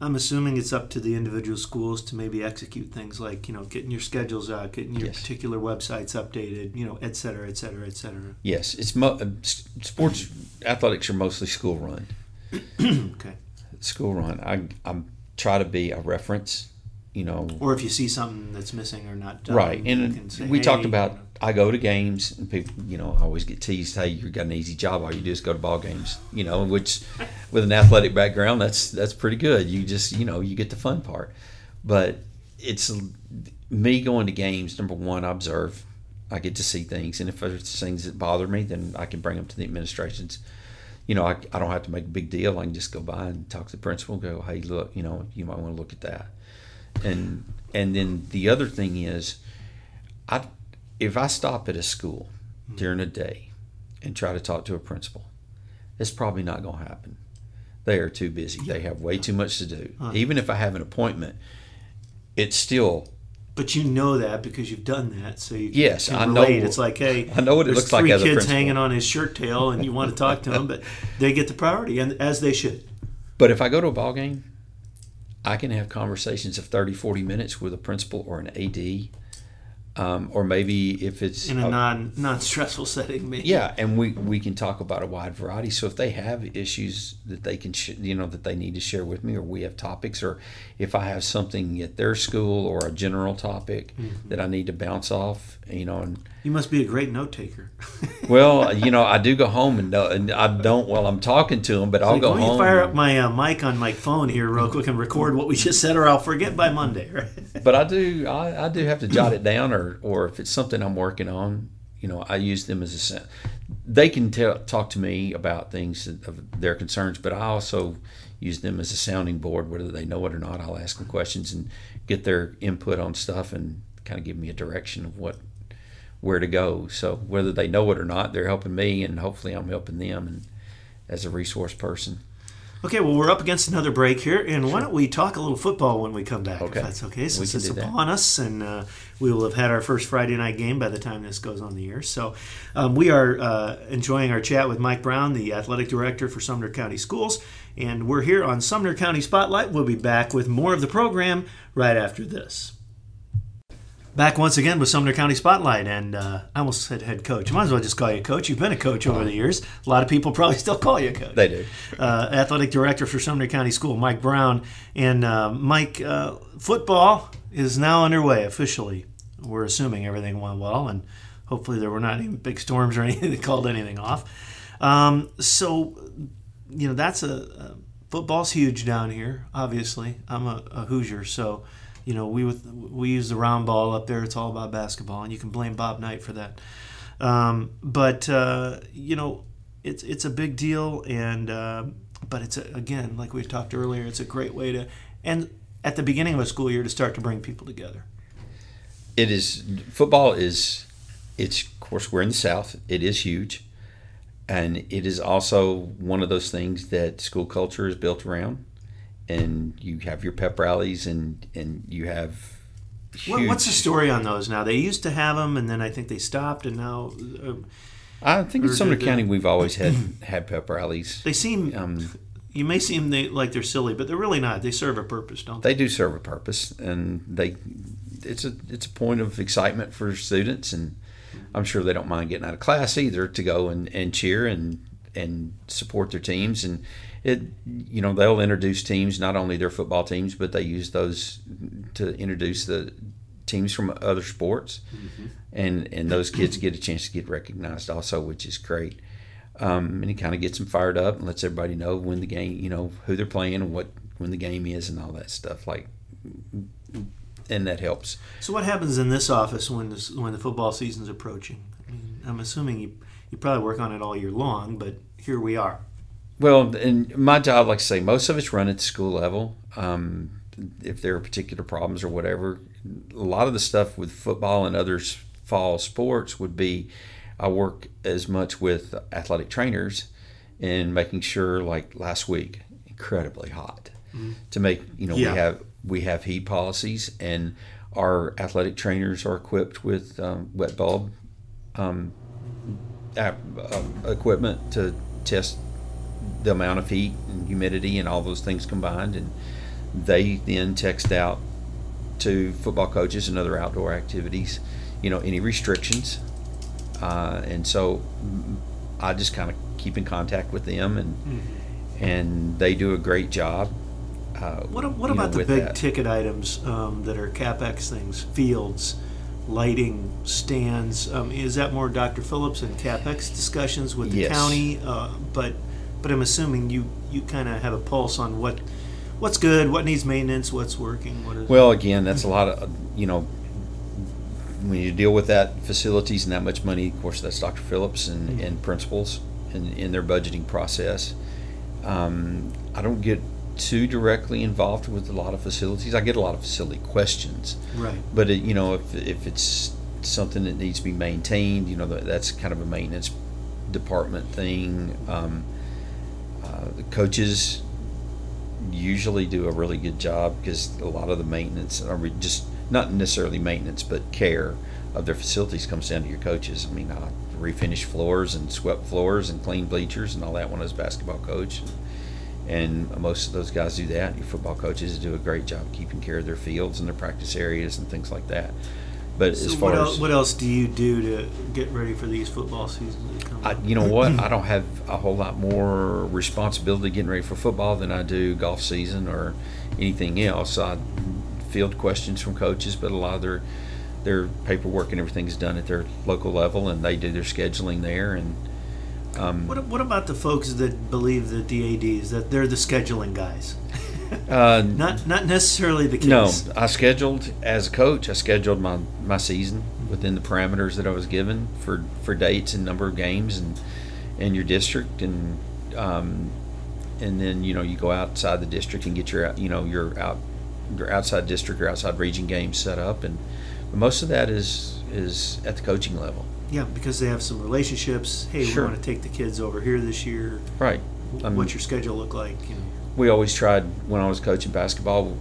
I'm assuming it's up to the individual schools to maybe execute things like, you know, getting your schedules out, getting your particular websites updated, you know, et cetera, et cetera, et cetera. Yes, it's sports athletics are mostly school run. Okay. school run, I try to be a reference, you know. Or if you see something that's missing or not done. Right. And say, we talked about, I go to games and people, you know, I always get teased, hey, you've got an easy job. All you do is go to ball games, you know, which with an athletic background, that's pretty good. You just, you know, you get the fun part. But it's me going to games, number one, I observe. I get to see things. And if there's things that bother me, then I can bring them to the administration's. You know, I don't have to make a big deal. I can just go by and talk to the principal and go, hey, look, you know, you might want to look at that. And then the other thing is, if I stop at a school during a day and try to talk to a principal, it's probably not going to happen. They are too busy. Yeah. They have way too much to do. Even if I have an appointment, it's still... But you know that because you've done that, so you can relate. It's like, hey, I know what it looks like as a principal. There's three kids hanging on his shirt tail, and you want to talk to them, but they get the priority, and as they should. But if I go to a ball game, I can have conversations of 30, 40 minutes with a principal or an AD, or maybe if it's in a non-stressful setting, maybe. Yeah, and we can talk about a wide variety. So if they have issues that they can, that they need to share with me, or we have topics, or if I have something at their school or a general topic that I need to bounce off, and you must be a great note taker. Well, I do go home and I don't while I'm talking to them, but I'll go home. Fire up my mic on my phone here real quick and record what we just said, or I'll forget by Monday. Right? But I do have to jot it down. Or if it's something I'm working on, I use them as a... They can talk to me about things of their concerns, but I also use them as a sounding board, whether they know it or not. I'll ask them questions and get their input on stuff and kind of give me a direction of where to go. So whether they know it or not, they're helping me, and hopefully I'm helping them and as a resource person. Okay, well, we're up against another break here, and why don't we talk a little football when we come back, if that's okay, since it's upon us, and we will have had our first Friday night game by the time this goes on the air. So we are enjoying our chat with Mike Brown, the athletic director for Sumner County Schools, and we're here on Sumner County Spotlight. We'll be back with more of the program right after this. Back once again with Sumner County Spotlight, and I almost said head coach. I might as well just call you coach. You've been a coach over the years. A lot of people probably still call you a coach. They do. Athletic director for Sumner County School, Mike Brown. And Mike, football is now underway officially. We're assuming everything went well, and hopefully there were not any big storms or anything that called anything off. That's football's huge down here, obviously. I'm a Hoosier, so... we use the round ball up there. It's all about basketball, and you can blame Bob Knight for that. It's a big deal, and but it's again, like we talked earlier, it's a great way to, and at the beginning of a school year, to start to bring people together. It is football is, it's of course we're in the South. It is huge, and it is also one of those things that school culture is built around. And you have your pep rallies, and you have huge... What's the story on those now? They used to have them, and then I think they stopped, and now... I think in Sumner County we've always had pep rallies. They seem... you may seem like they're silly, but they're really not. They serve a purpose, don't they? They do serve a purpose, and it's a point of excitement for students, and I'm sure they don't mind getting out of class either to go and cheer and support their teams, and... they'll introduce teams, not only their football teams, but they use those to introduce the teams from other sports, and those kids get a chance to get recognized also, which is great. And it kind of gets them fired up and lets everybody know when the game, who they're playing and when the game is and all that stuff. And that helps. So what happens in this office when the football season's approaching? I mean, I'm assuming you probably work on it all year long, but here we are. Well, in my job, like I say, most of it's run at the school level. If there are particular problems or whatever, a lot of the stuff with football and other fall sports would be I work as much with athletic trainers and making sure, like last week, incredibly hot, to make, we have heat policies, and our athletic trainers are equipped with wet bulb equipment to test the amount of heat and humidity and all those things combined, and they then text out to football coaches and other outdoor activities, any restrictions, and so I just kind of keep in contact with them, and and they do a great job. What about the big ticket items that are CapEx things, fields, lighting, stands? Is that more Dr. Phillips and CapEx discussions with the county? But I'm assuming you kind of have a pulse on what's good, what needs maintenance, what's working. Well, again, that's a lot of, when you deal with that facilities and that much money, of course, that's Dr. Phillips and principals in their budgeting process. I don't get too directly involved with a lot of facilities. I get a lot of facility questions. Right. But, if it's something that needs to be maintained, that's kind of a maintenance department thing. The coaches usually do a really good job because a lot of the maintenance, or just not necessarily maintenance, but care of their facilities comes down to your coaches. I mean, I refinished floors and swept floors and cleaned bleachers and all that when I was a basketball coach. And most of those guys do that. Your football coaches do a great job keeping care of their fields and their practice areas and things like that. But so as far as what else do you do to get ready for these football seasons? You know what? I don't have a whole lot more responsibility getting ready for football than I do golf season or anything else. I field questions from coaches, but a lot of their paperwork and everything is done at their local level, and they do their scheduling there. And what about the folks that believe that the ADs that they're the scheduling guys? Not necessarily the case. No, I scheduled as a coach. I scheduled my season within the parameters that I was given for dates and number of games and your district, and then you go outside the district and get your outside district or outside region games set up, and most of that is at the coaching level. Yeah, because they have some relationships. Hey, sure. We want to take the kids over here this year. Right. What's your schedule look like? We always tried, when I was coaching basketball,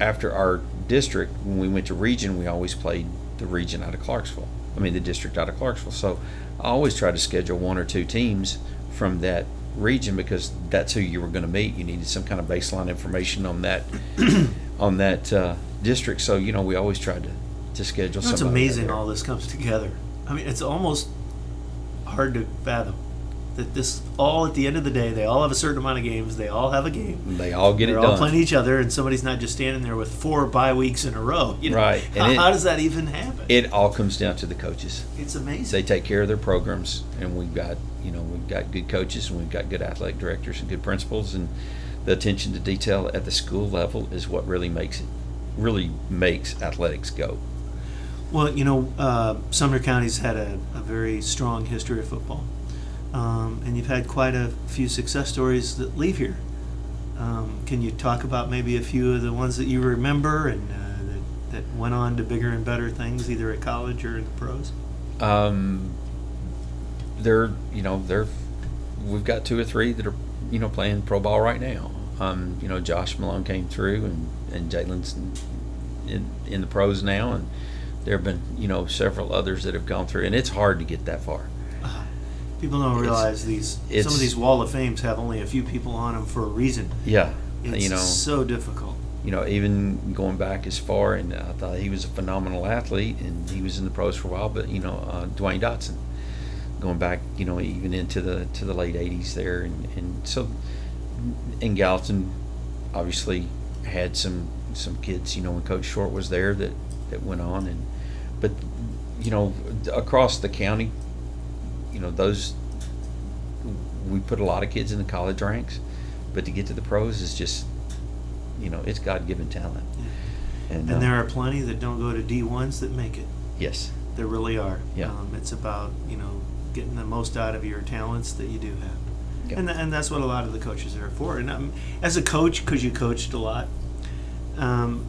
after our district, when we went to region, we always played the district out of Clarksville. So I always tried to schedule one or two teams from that region because that's who you were going to meet. You needed some kind of baseline information on that district. So, we always tried to schedule somebody. It's amazing all this comes together. I mean, it's almost hard to fathom. That this all at the end of the day, they all have a certain amount of games. They all have a game. They all get it done. They're all playing each other, and somebody's not just standing there with 4 bye weeks in a row. Right. How does that even happen? It all comes down to the coaches. It's amazing. They take care of their programs, and we've got good coaches, and we've got good athletic directors and good principals, and the attention to detail at the school level is what really makes athletics go. Well, Sumner County's had a very strong history of football. And you've had quite a few success stories that leave here. Can you talk about maybe a few of the ones that you remember and that went on to bigger and better things, either at college or in the pros? We've got 2 or 3 that are playing pro ball right now. Josh Malone came through, and Jalen's in the pros now, and there have been several others that have gone through, and it's hard to get that far. People don't realize some of these Wall of Fames have only a few people on them for a reason. Yeah. It's so difficult. Even going back as far, and I thought he was a phenomenal athlete, and he was in the pros for a while, but, Dwayne Dotson, going back, even into the late 80s there. And Gallatin obviously had some kids, when Coach Short was there that went on. But across the county, we put a lot of kids in the college ranks, but to get to the pros is just, it's God-given talent. Yeah. And there are plenty that don't go to D1s that make it. Yes. There really are. Yeah. It's about, getting the most out of your talents that you do have. Yeah. And that's what a lot of the coaches are for. And as a coach, because you coached a lot,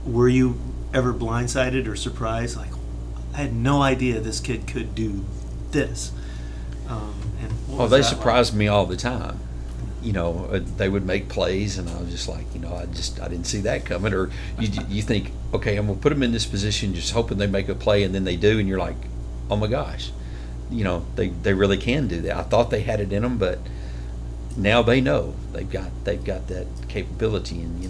were you ever blindsided or surprised? Like, I had no idea this kid could do this. They surprised me all the time. They would make plays, and I was just like, I didn't see that coming. Or you think, okay, I'm gonna put them in this position, just hoping they make a play, and then they do, and you're like, oh my gosh, they really can do that. I thought they had it in them, but now they know they've got that capability. And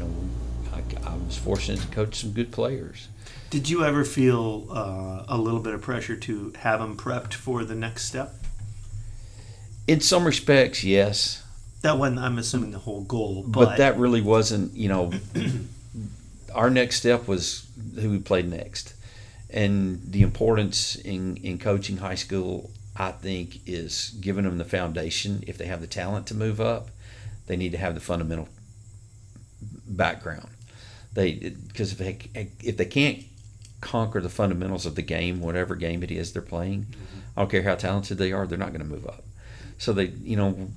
I was fortunate to coach some good players. Did you ever feel a little bit of pressure to have them prepped for the next step? In some respects, yes. That wasn't, I'm assuming, the whole goal. But that really wasn't, you know, our next step was who we played next. And the importance in coaching high school, I think, is giving them the foundation. If they have the talent to move up, they need to have the fundamental background. Because if they can't conquer the fundamentals of the game, whatever game it is they're playing, mm-hmm. I don't care how talented they are, they're not going to move up. So they, you know,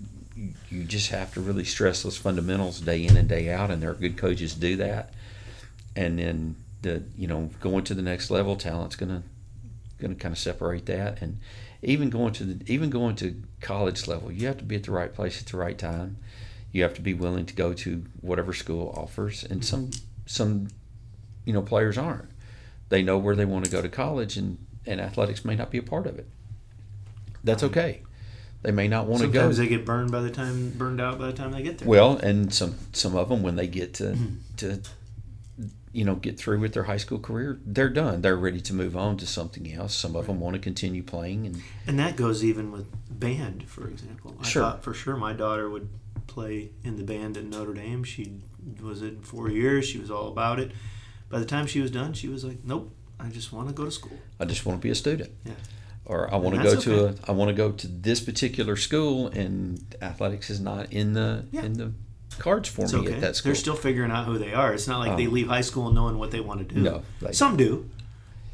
you just have to really stress those fundamentals day in and day out, and there are good coaches do that. And then going to the next level, talent's gonna kind of separate that, and even going to college level, you have to be at the right place at the right time. You have to be willing to go to whatever school offers, and some players aren't. They know where they want to go to college, and athletics may not be a part of it. That's okay. They may not want to go. Sometimes they get burned out by the time they get there. Well, and some of them, when they get to get through with their high school career, they're done. They're ready to move on to something else. Some of them want to continue playing. And that goes even with band, for example. I thought for sure my daughter would play in the band at Notre Dame. She was in 4 years. She was all about it. By the time she was done, she was like, nope, I just want to go to school. I just want to be a student. Yeah. Or I want to go to this particular school, and athletics is not in the cards for me at that school. They're still figuring out who they are. It's not like they leave high school knowing what they want to do. No, some do.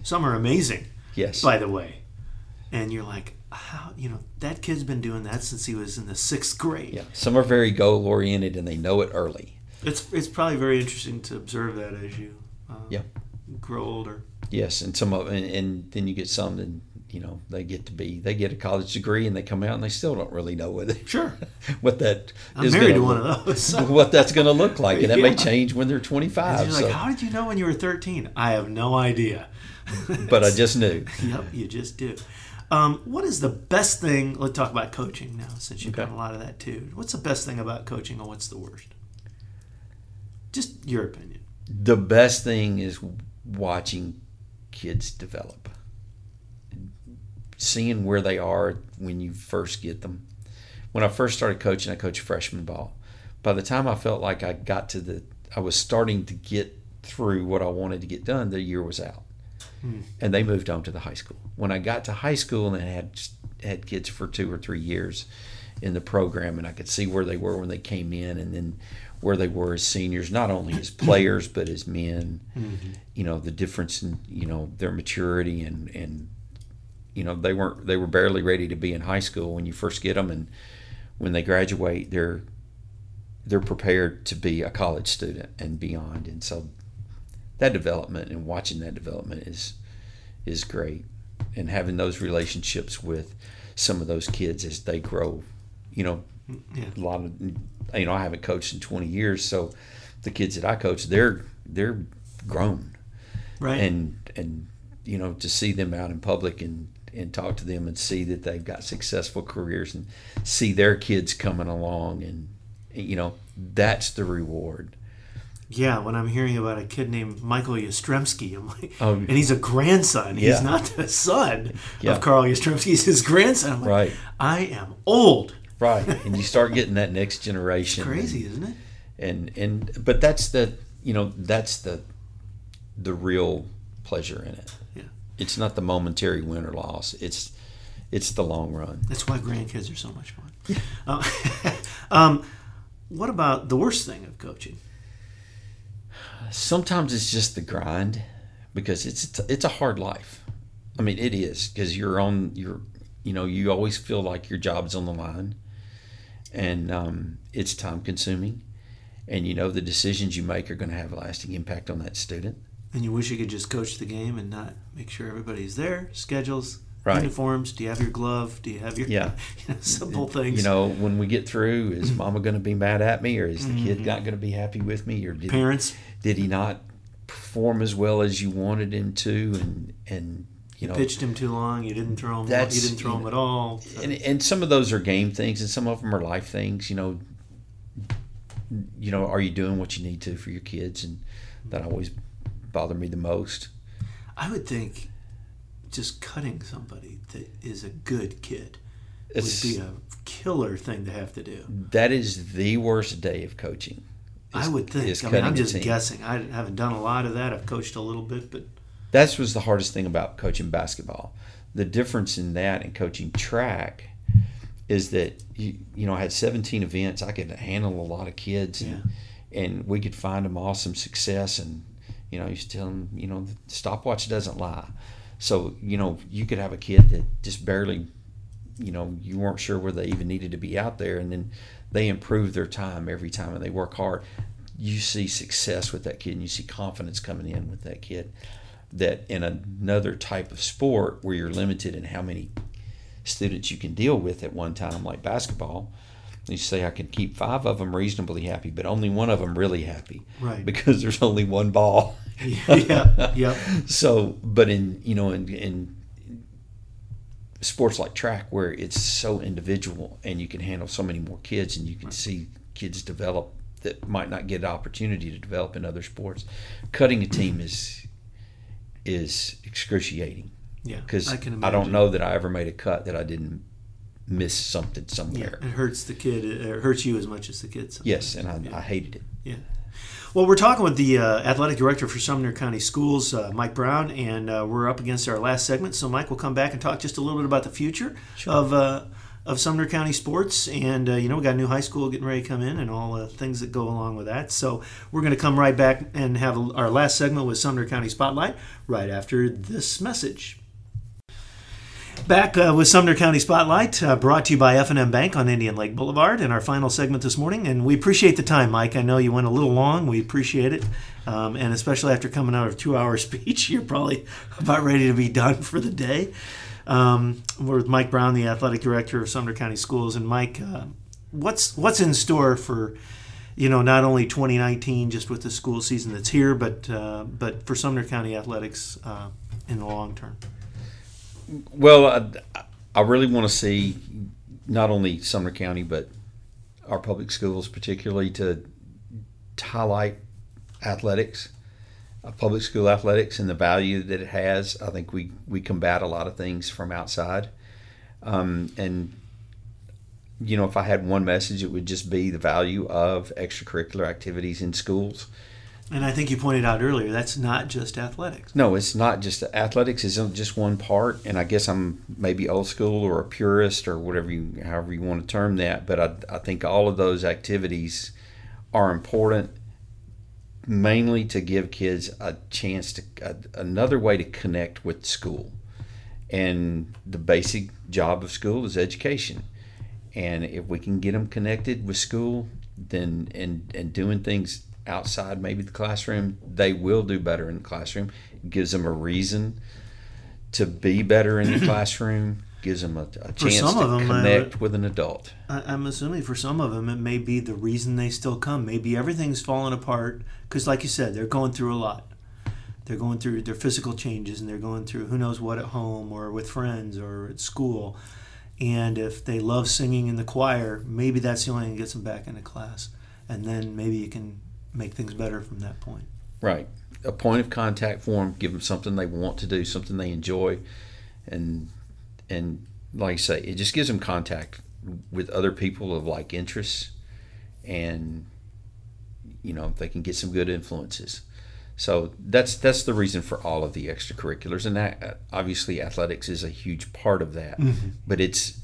Some are amazing. Yes, by the way. And you're like, how that kid's been doing that since he was in the 6th grade. Yeah, some are very goal oriented and they know it early. It's probably very interesting to observe that as you grow older. Yes, and some of and then you get some that, you know, they get a college degree and they come out and they still don't really know what that's going to look like, and that may change when they're 25. You're like, how did you know when you were 13? I have no idea. But I just knew. Yep, you just do. What is the best thing? Let's talk about coaching now, since you've done a lot of that too. What's the best thing about coaching, and what's the worst? Just your opinion. The best thing is watching kids develop. Seeing where they are when you first get them. When I first started coaching, I coached freshman ball. By the time I felt like I was starting to get through what I wanted to get done, the year was out. Hmm. And they moved on to the high school. When I got to high school and had kids for 2 or 3 years in the program, and I could see where they were when they came in, and then where they were as seniors, not only as players, but as men, mm-hmm. The difference in, their maturity and they were barely ready to be in high school when you first get them, and when they graduate, they're prepared to be a college student and beyond. And so that development and watching that development is great, and having those relationships with some of those kids as they grow. A lot of I haven't coached in 20 years, so the kids that I coach, they're grown, right? And to see them out in public and talk to them and see that they've got successful careers and see their kids coming along, and that's the reward. Yeah, when I'm hearing about a kid named Michael Yastrzemski, I'm like, and he's a grandson. Yeah. He's not the son of Carl Yastrzemski. He's his grandson. I'm like, right. I am old. Right, and you start getting that next generation. It's crazy, isn't it? But that's the real pleasure in it. Yeah. It's not the momentary win or loss. It's the long run. That's why grandkids are so much fun. Yeah. What about the worst thing of coaching? Sometimes it's just the grind, because it's a hard life. I mean, it is, because you always feel like your job's on the line, and it's time consuming, and the decisions you make are going to have a lasting impact on that student. And you wish you could just coach the game and not make sure everybody's there, schedules, right. Uniforms. Do you have your glove? Do you have your simple things? When we get through, is Mama going to be mad at me, or is the kid not going to be happy with me? Or did he not perform as well as you wanted him to? And you pitched him too long. You didn't throw him. You didn't throw him at all. So. And some of those are game things, and some of them are life things. Are you doing what you need to for your kids? And that always bother me the most. I would think just cutting somebody that is a good kid would be a killer thing to have to do. That is the worst day of coaching. I would think. I mean, I'm just guessing. I haven't done a lot of that. I've coached a little bit, but that was the hardest thing about coaching basketball. The difference in that and coaching track is that you know I had 17 events. I could handle a lot of kids, and we could find them all some success. And you know, you used to tell them, you know, the stopwatch doesn't lie. So you know, you could have a kid that just barely, you know, you weren't sure where they even needed to be out there, and then they improve their time every time and they work hard. You see success with that kid and you see confidence coming in with that kid. That in another type of sport where you're limited in how many students you can deal with at one time, like basketball, you say I can keep 5 of them reasonably happy, but only one of them really happy, right? Because there's only one ball. yeah. So, but in sports like track where it's so individual and you can handle so many more kids and you can see kids develop that might not get an opportunity to develop in other sports, cutting a team is excruciating. Yeah, because I don't know that I ever made a cut that I didn't miss something somewhere. Yeah, it hurts the kid. It hurts you as much as the kid sometimes. Yes, and I hated it. Yeah. Well, we're talking with the athletic director for Sumner County Schools, Mike Brown, and we're up against our last segment. So, Mike, we'll come back and talk just a little bit about the future of Sumner County sports. And, you know, we got a new high school getting ready to come in and all the things that go along with that. So we're going to come right back and have our last segment with Sumner County Spotlight right after this message. Back with Sumner County Spotlight, brought to you by F&M Bank on Indian Lake Boulevard in our final segment this morning. And we appreciate the time, Mike. I know you went a little long. We appreciate it. And especially after coming out of a 2-hour speech, you're probably about ready to be done for the day. We're with Mike Brown, the athletic director of Sumner County Schools. And, Mike, what's in store for, you know, not only 2019, just with the school season that's here, but for Sumner County athletics in the long term? Well, I really want to see not only Sumner County, but our public schools particularly to highlight athletics, public school athletics, and the value that it has. I think we combat a lot of things from outside. And, you know, if I had one message, it would just be the value of extracurricular activities in schools. And I think you pointed out earlier, that's not just athletics. No, it's not just athletics. Isn't just one part. And I guess I'm maybe old school or a purist or whatever, however you want to term that. But I think all of those activities are important, mainly to give kids a chance to another way to connect with school. And the basic job of school is education. And if we can get them connected with school, then and doing things outside maybe the classroom, they will do better in the classroom. It gives them a reason to be better in the classroom, gives them a chance to connect with an adult. I'm assuming for some of them it may be the reason they still come. Maybe everything's falling apart because, like you said, they're going through a lot. They're going through their physical changes and they're going through who knows what at home or with friends or at school. And if they love singing in the choir, maybe that's the only thing that gets them back into class. And then maybe you can make things better from that point. Right. A point of contact for them, give them something they want to do, something they enjoy. And like I say, it just gives them contact with other people of like interests. And, you know, they can get some good influences. So that's the reason for all of the extracurriculars. And that, obviously athletics is a huge part of that. Mm-hmm. But it's,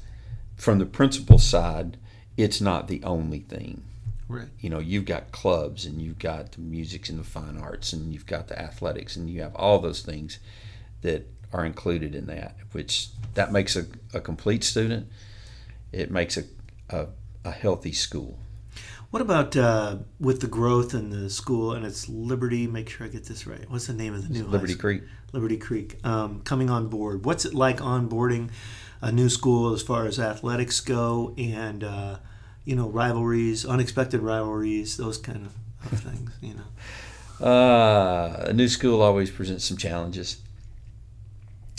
from the principal side, it's not the only thing. Right. You know, you've got clubs and you've got the music and the fine arts and you've got the athletics and you have all those things that are included in that, which that makes a complete student. It makes a healthy school. What about with the growth in the school and it's Liberty, make sure I get this right. What's the name of the new Liberty Creek. Liberty Creek. Coming on board. What's it like onboarding a new school as far as athletics go and you know, rivalries, unexpected rivalries, those kind of things, you know. A new school always presents some challenges.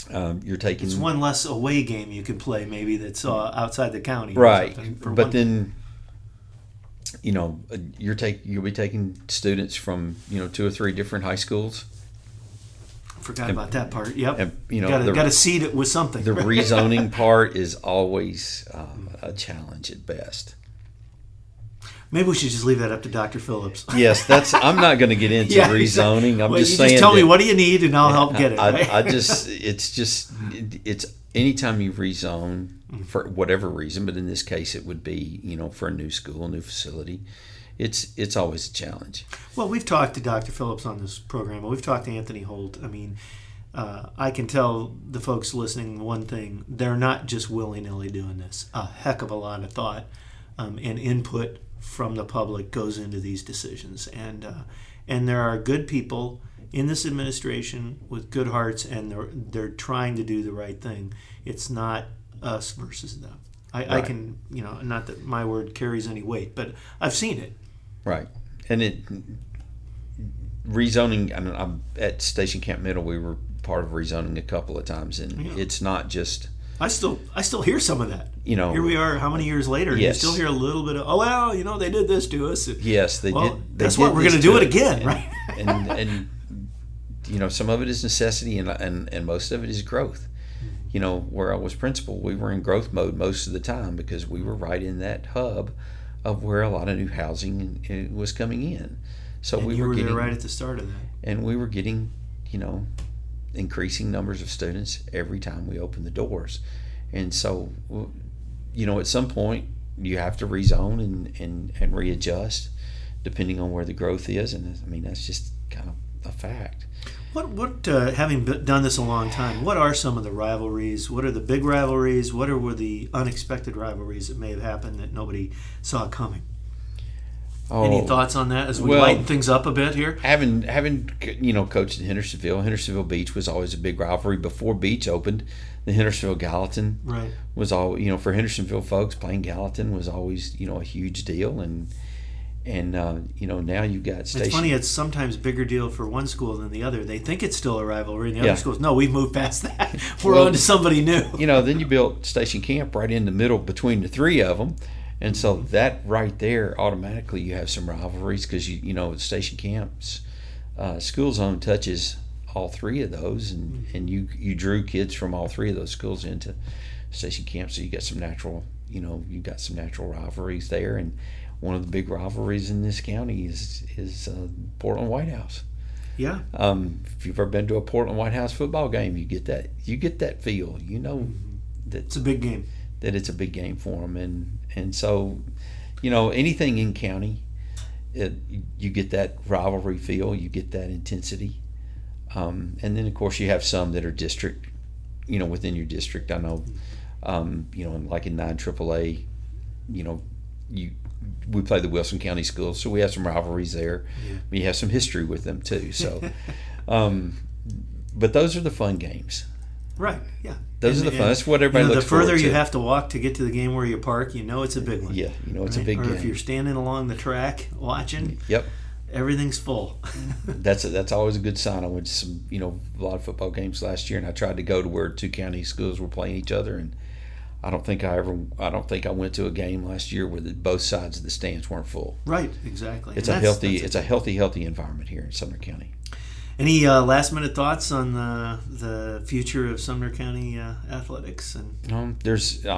It's one less away game you can play maybe that's outside the county. Right. But then, you know, you'll be taking students from, you know, 2 or 3 different high schools. forgot about that part. Yep. And, you know, got to seed it with something. The rezoning part is always a challenge at best. Maybe we should just leave that up to Dr. Phillips. Yes, that's. I'm not going to get into rezoning. I'm just saying. Just tell me what do you need, and I'll help get it. Right? It's anytime you rezone for whatever reason, but in this case, it would be for a new school, a new facility. It's always a challenge. Well, we've talked to Dr. Phillips on this program, and we've talked to Anthony Holt. I mean, I can tell the folks listening one thing: they're not just willy-nilly doing this. A heck of a lot of thought and input from the public goes into these decisions, and there are good people in this administration with good hearts, and they're trying to do the right thing. It's not us versus them. I can, not that my word carries any weight, but I've seen it. Right, and rezoning. I mean, I'm at Station Camp Middle. We were part of rezoning a couple of times, and it's not just. I still hear some of that. Here we are, how many years later, and you still hear a little bit of, they did this to us. Yes, they did. That's what we're going to do it again, right? And some of it is necessity, and most of it is growth. Where I was principal, we were in growth mode most of the time because we were right in that hub of where a lot of new housing was coming in. So we were getting there right at the start of that, and we were getting, increasing numbers of students every time we open the doors. And so, at some point you have to rezone and readjust depending on where the growth is. And I mean, that's just kind of a fact. What having done this a long time, what are some of the rivalries? What are the big rivalries? What were the unexpected rivalries that may have happened that nobody saw coming? Any thoughts on that as we lighten things up a bit here? Having coached in Hendersonville Beach was always a big rivalry. Before Beach opened, the Hendersonville Gallatin was all for Hendersonville folks. Playing Gallatin was always a huge deal, and now you've got Station. It's funny; it's sometimes a bigger deal for one school than the other. They think it's still a rivalry, and the other schools, no, we've moved past that. We're on to somebody new. Then you built Station Camp right in the middle between the three of them. And so that right there, automatically you have some rivalries because, Station Camp's school zone touches all three of those, and you drew kids from all three of those schools into Station Camp, so you got some natural, rivalries there. And one of the big rivalries in this county is Portland White House. Yeah. If you've ever been to a Portland White House football game, you get that feel. That it's a big game. That it's a big game for them, and so, anything in county, you get that rivalry feel, you get that intensity, and then of course you have some that are district, within your district. I know, like in 9AAA, we play the Wilson County schools, so we have some rivalries there. Yeah. We have some history with them too. So, but those are the fun games. Right, yeah. Those are the fun. That's what everybody looks forward to. The further you have to walk to get to the game where you park, it's a big one. Yeah, it's a big game. Or if you're standing along the track watching, everything's full. That's always a good sign. I went to some, a lot of football games last year, and I tried to go to where two county schools were playing each other, and I don't think I went to a game last year where both sides of the stands weren't full. Right, exactly. It's a healthy environment here in Sumner County. Any last-minute thoughts on the future of Sumner County athletics? And I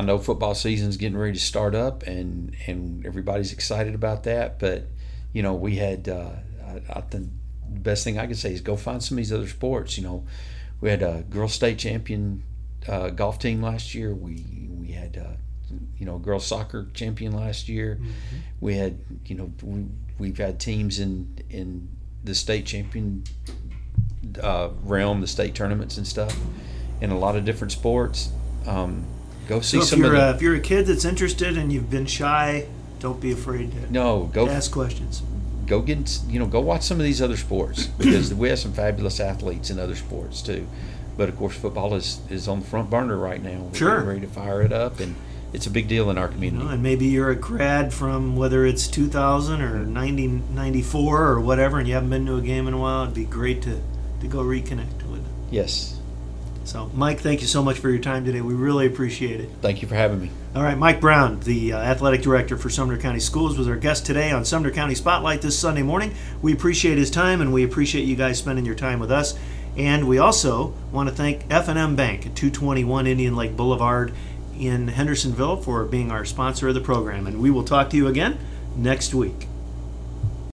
know football season's getting ready to start up, and everybody's excited about that. But we had I think the best thing I can say is go find some of these other sports. We had a girls' state champion golf team last year. We had girls' soccer champion last year. Mm-hmm. We had we've had teams in the state champion. Realm, the state tournaments and stuff, and a lot of different sports. Go see somebody. If you're a kid that's interested and you've been shy, don't be afraid to ask questions. Go get go watch some of these other sports because we have some fabulous athletes in other sports too. But of course, football is on the front burner right now. We're ready to fire it up, and it's a big deal in our community. And maybe you're a grad from whether it's 2000 or 1994 or whatever, and you haven't been to a game in a while. It'd be great to go reconnect with them. Yes. So, Mike, thank you so much for your time today. We really appreciate it. Thank you for having me. All right, Mike Brown, the athletic director for Sumner County Schools, was our guest today on Sumner County Spotlight this Sunday morning. We appreciate his time, and we appreciate you guys spending your time with us. And we also want to thank F&M Bank at 221 Indian Lake Boulevard in Hendersonville for being our sponsor of the program. And we will talk to you again next week.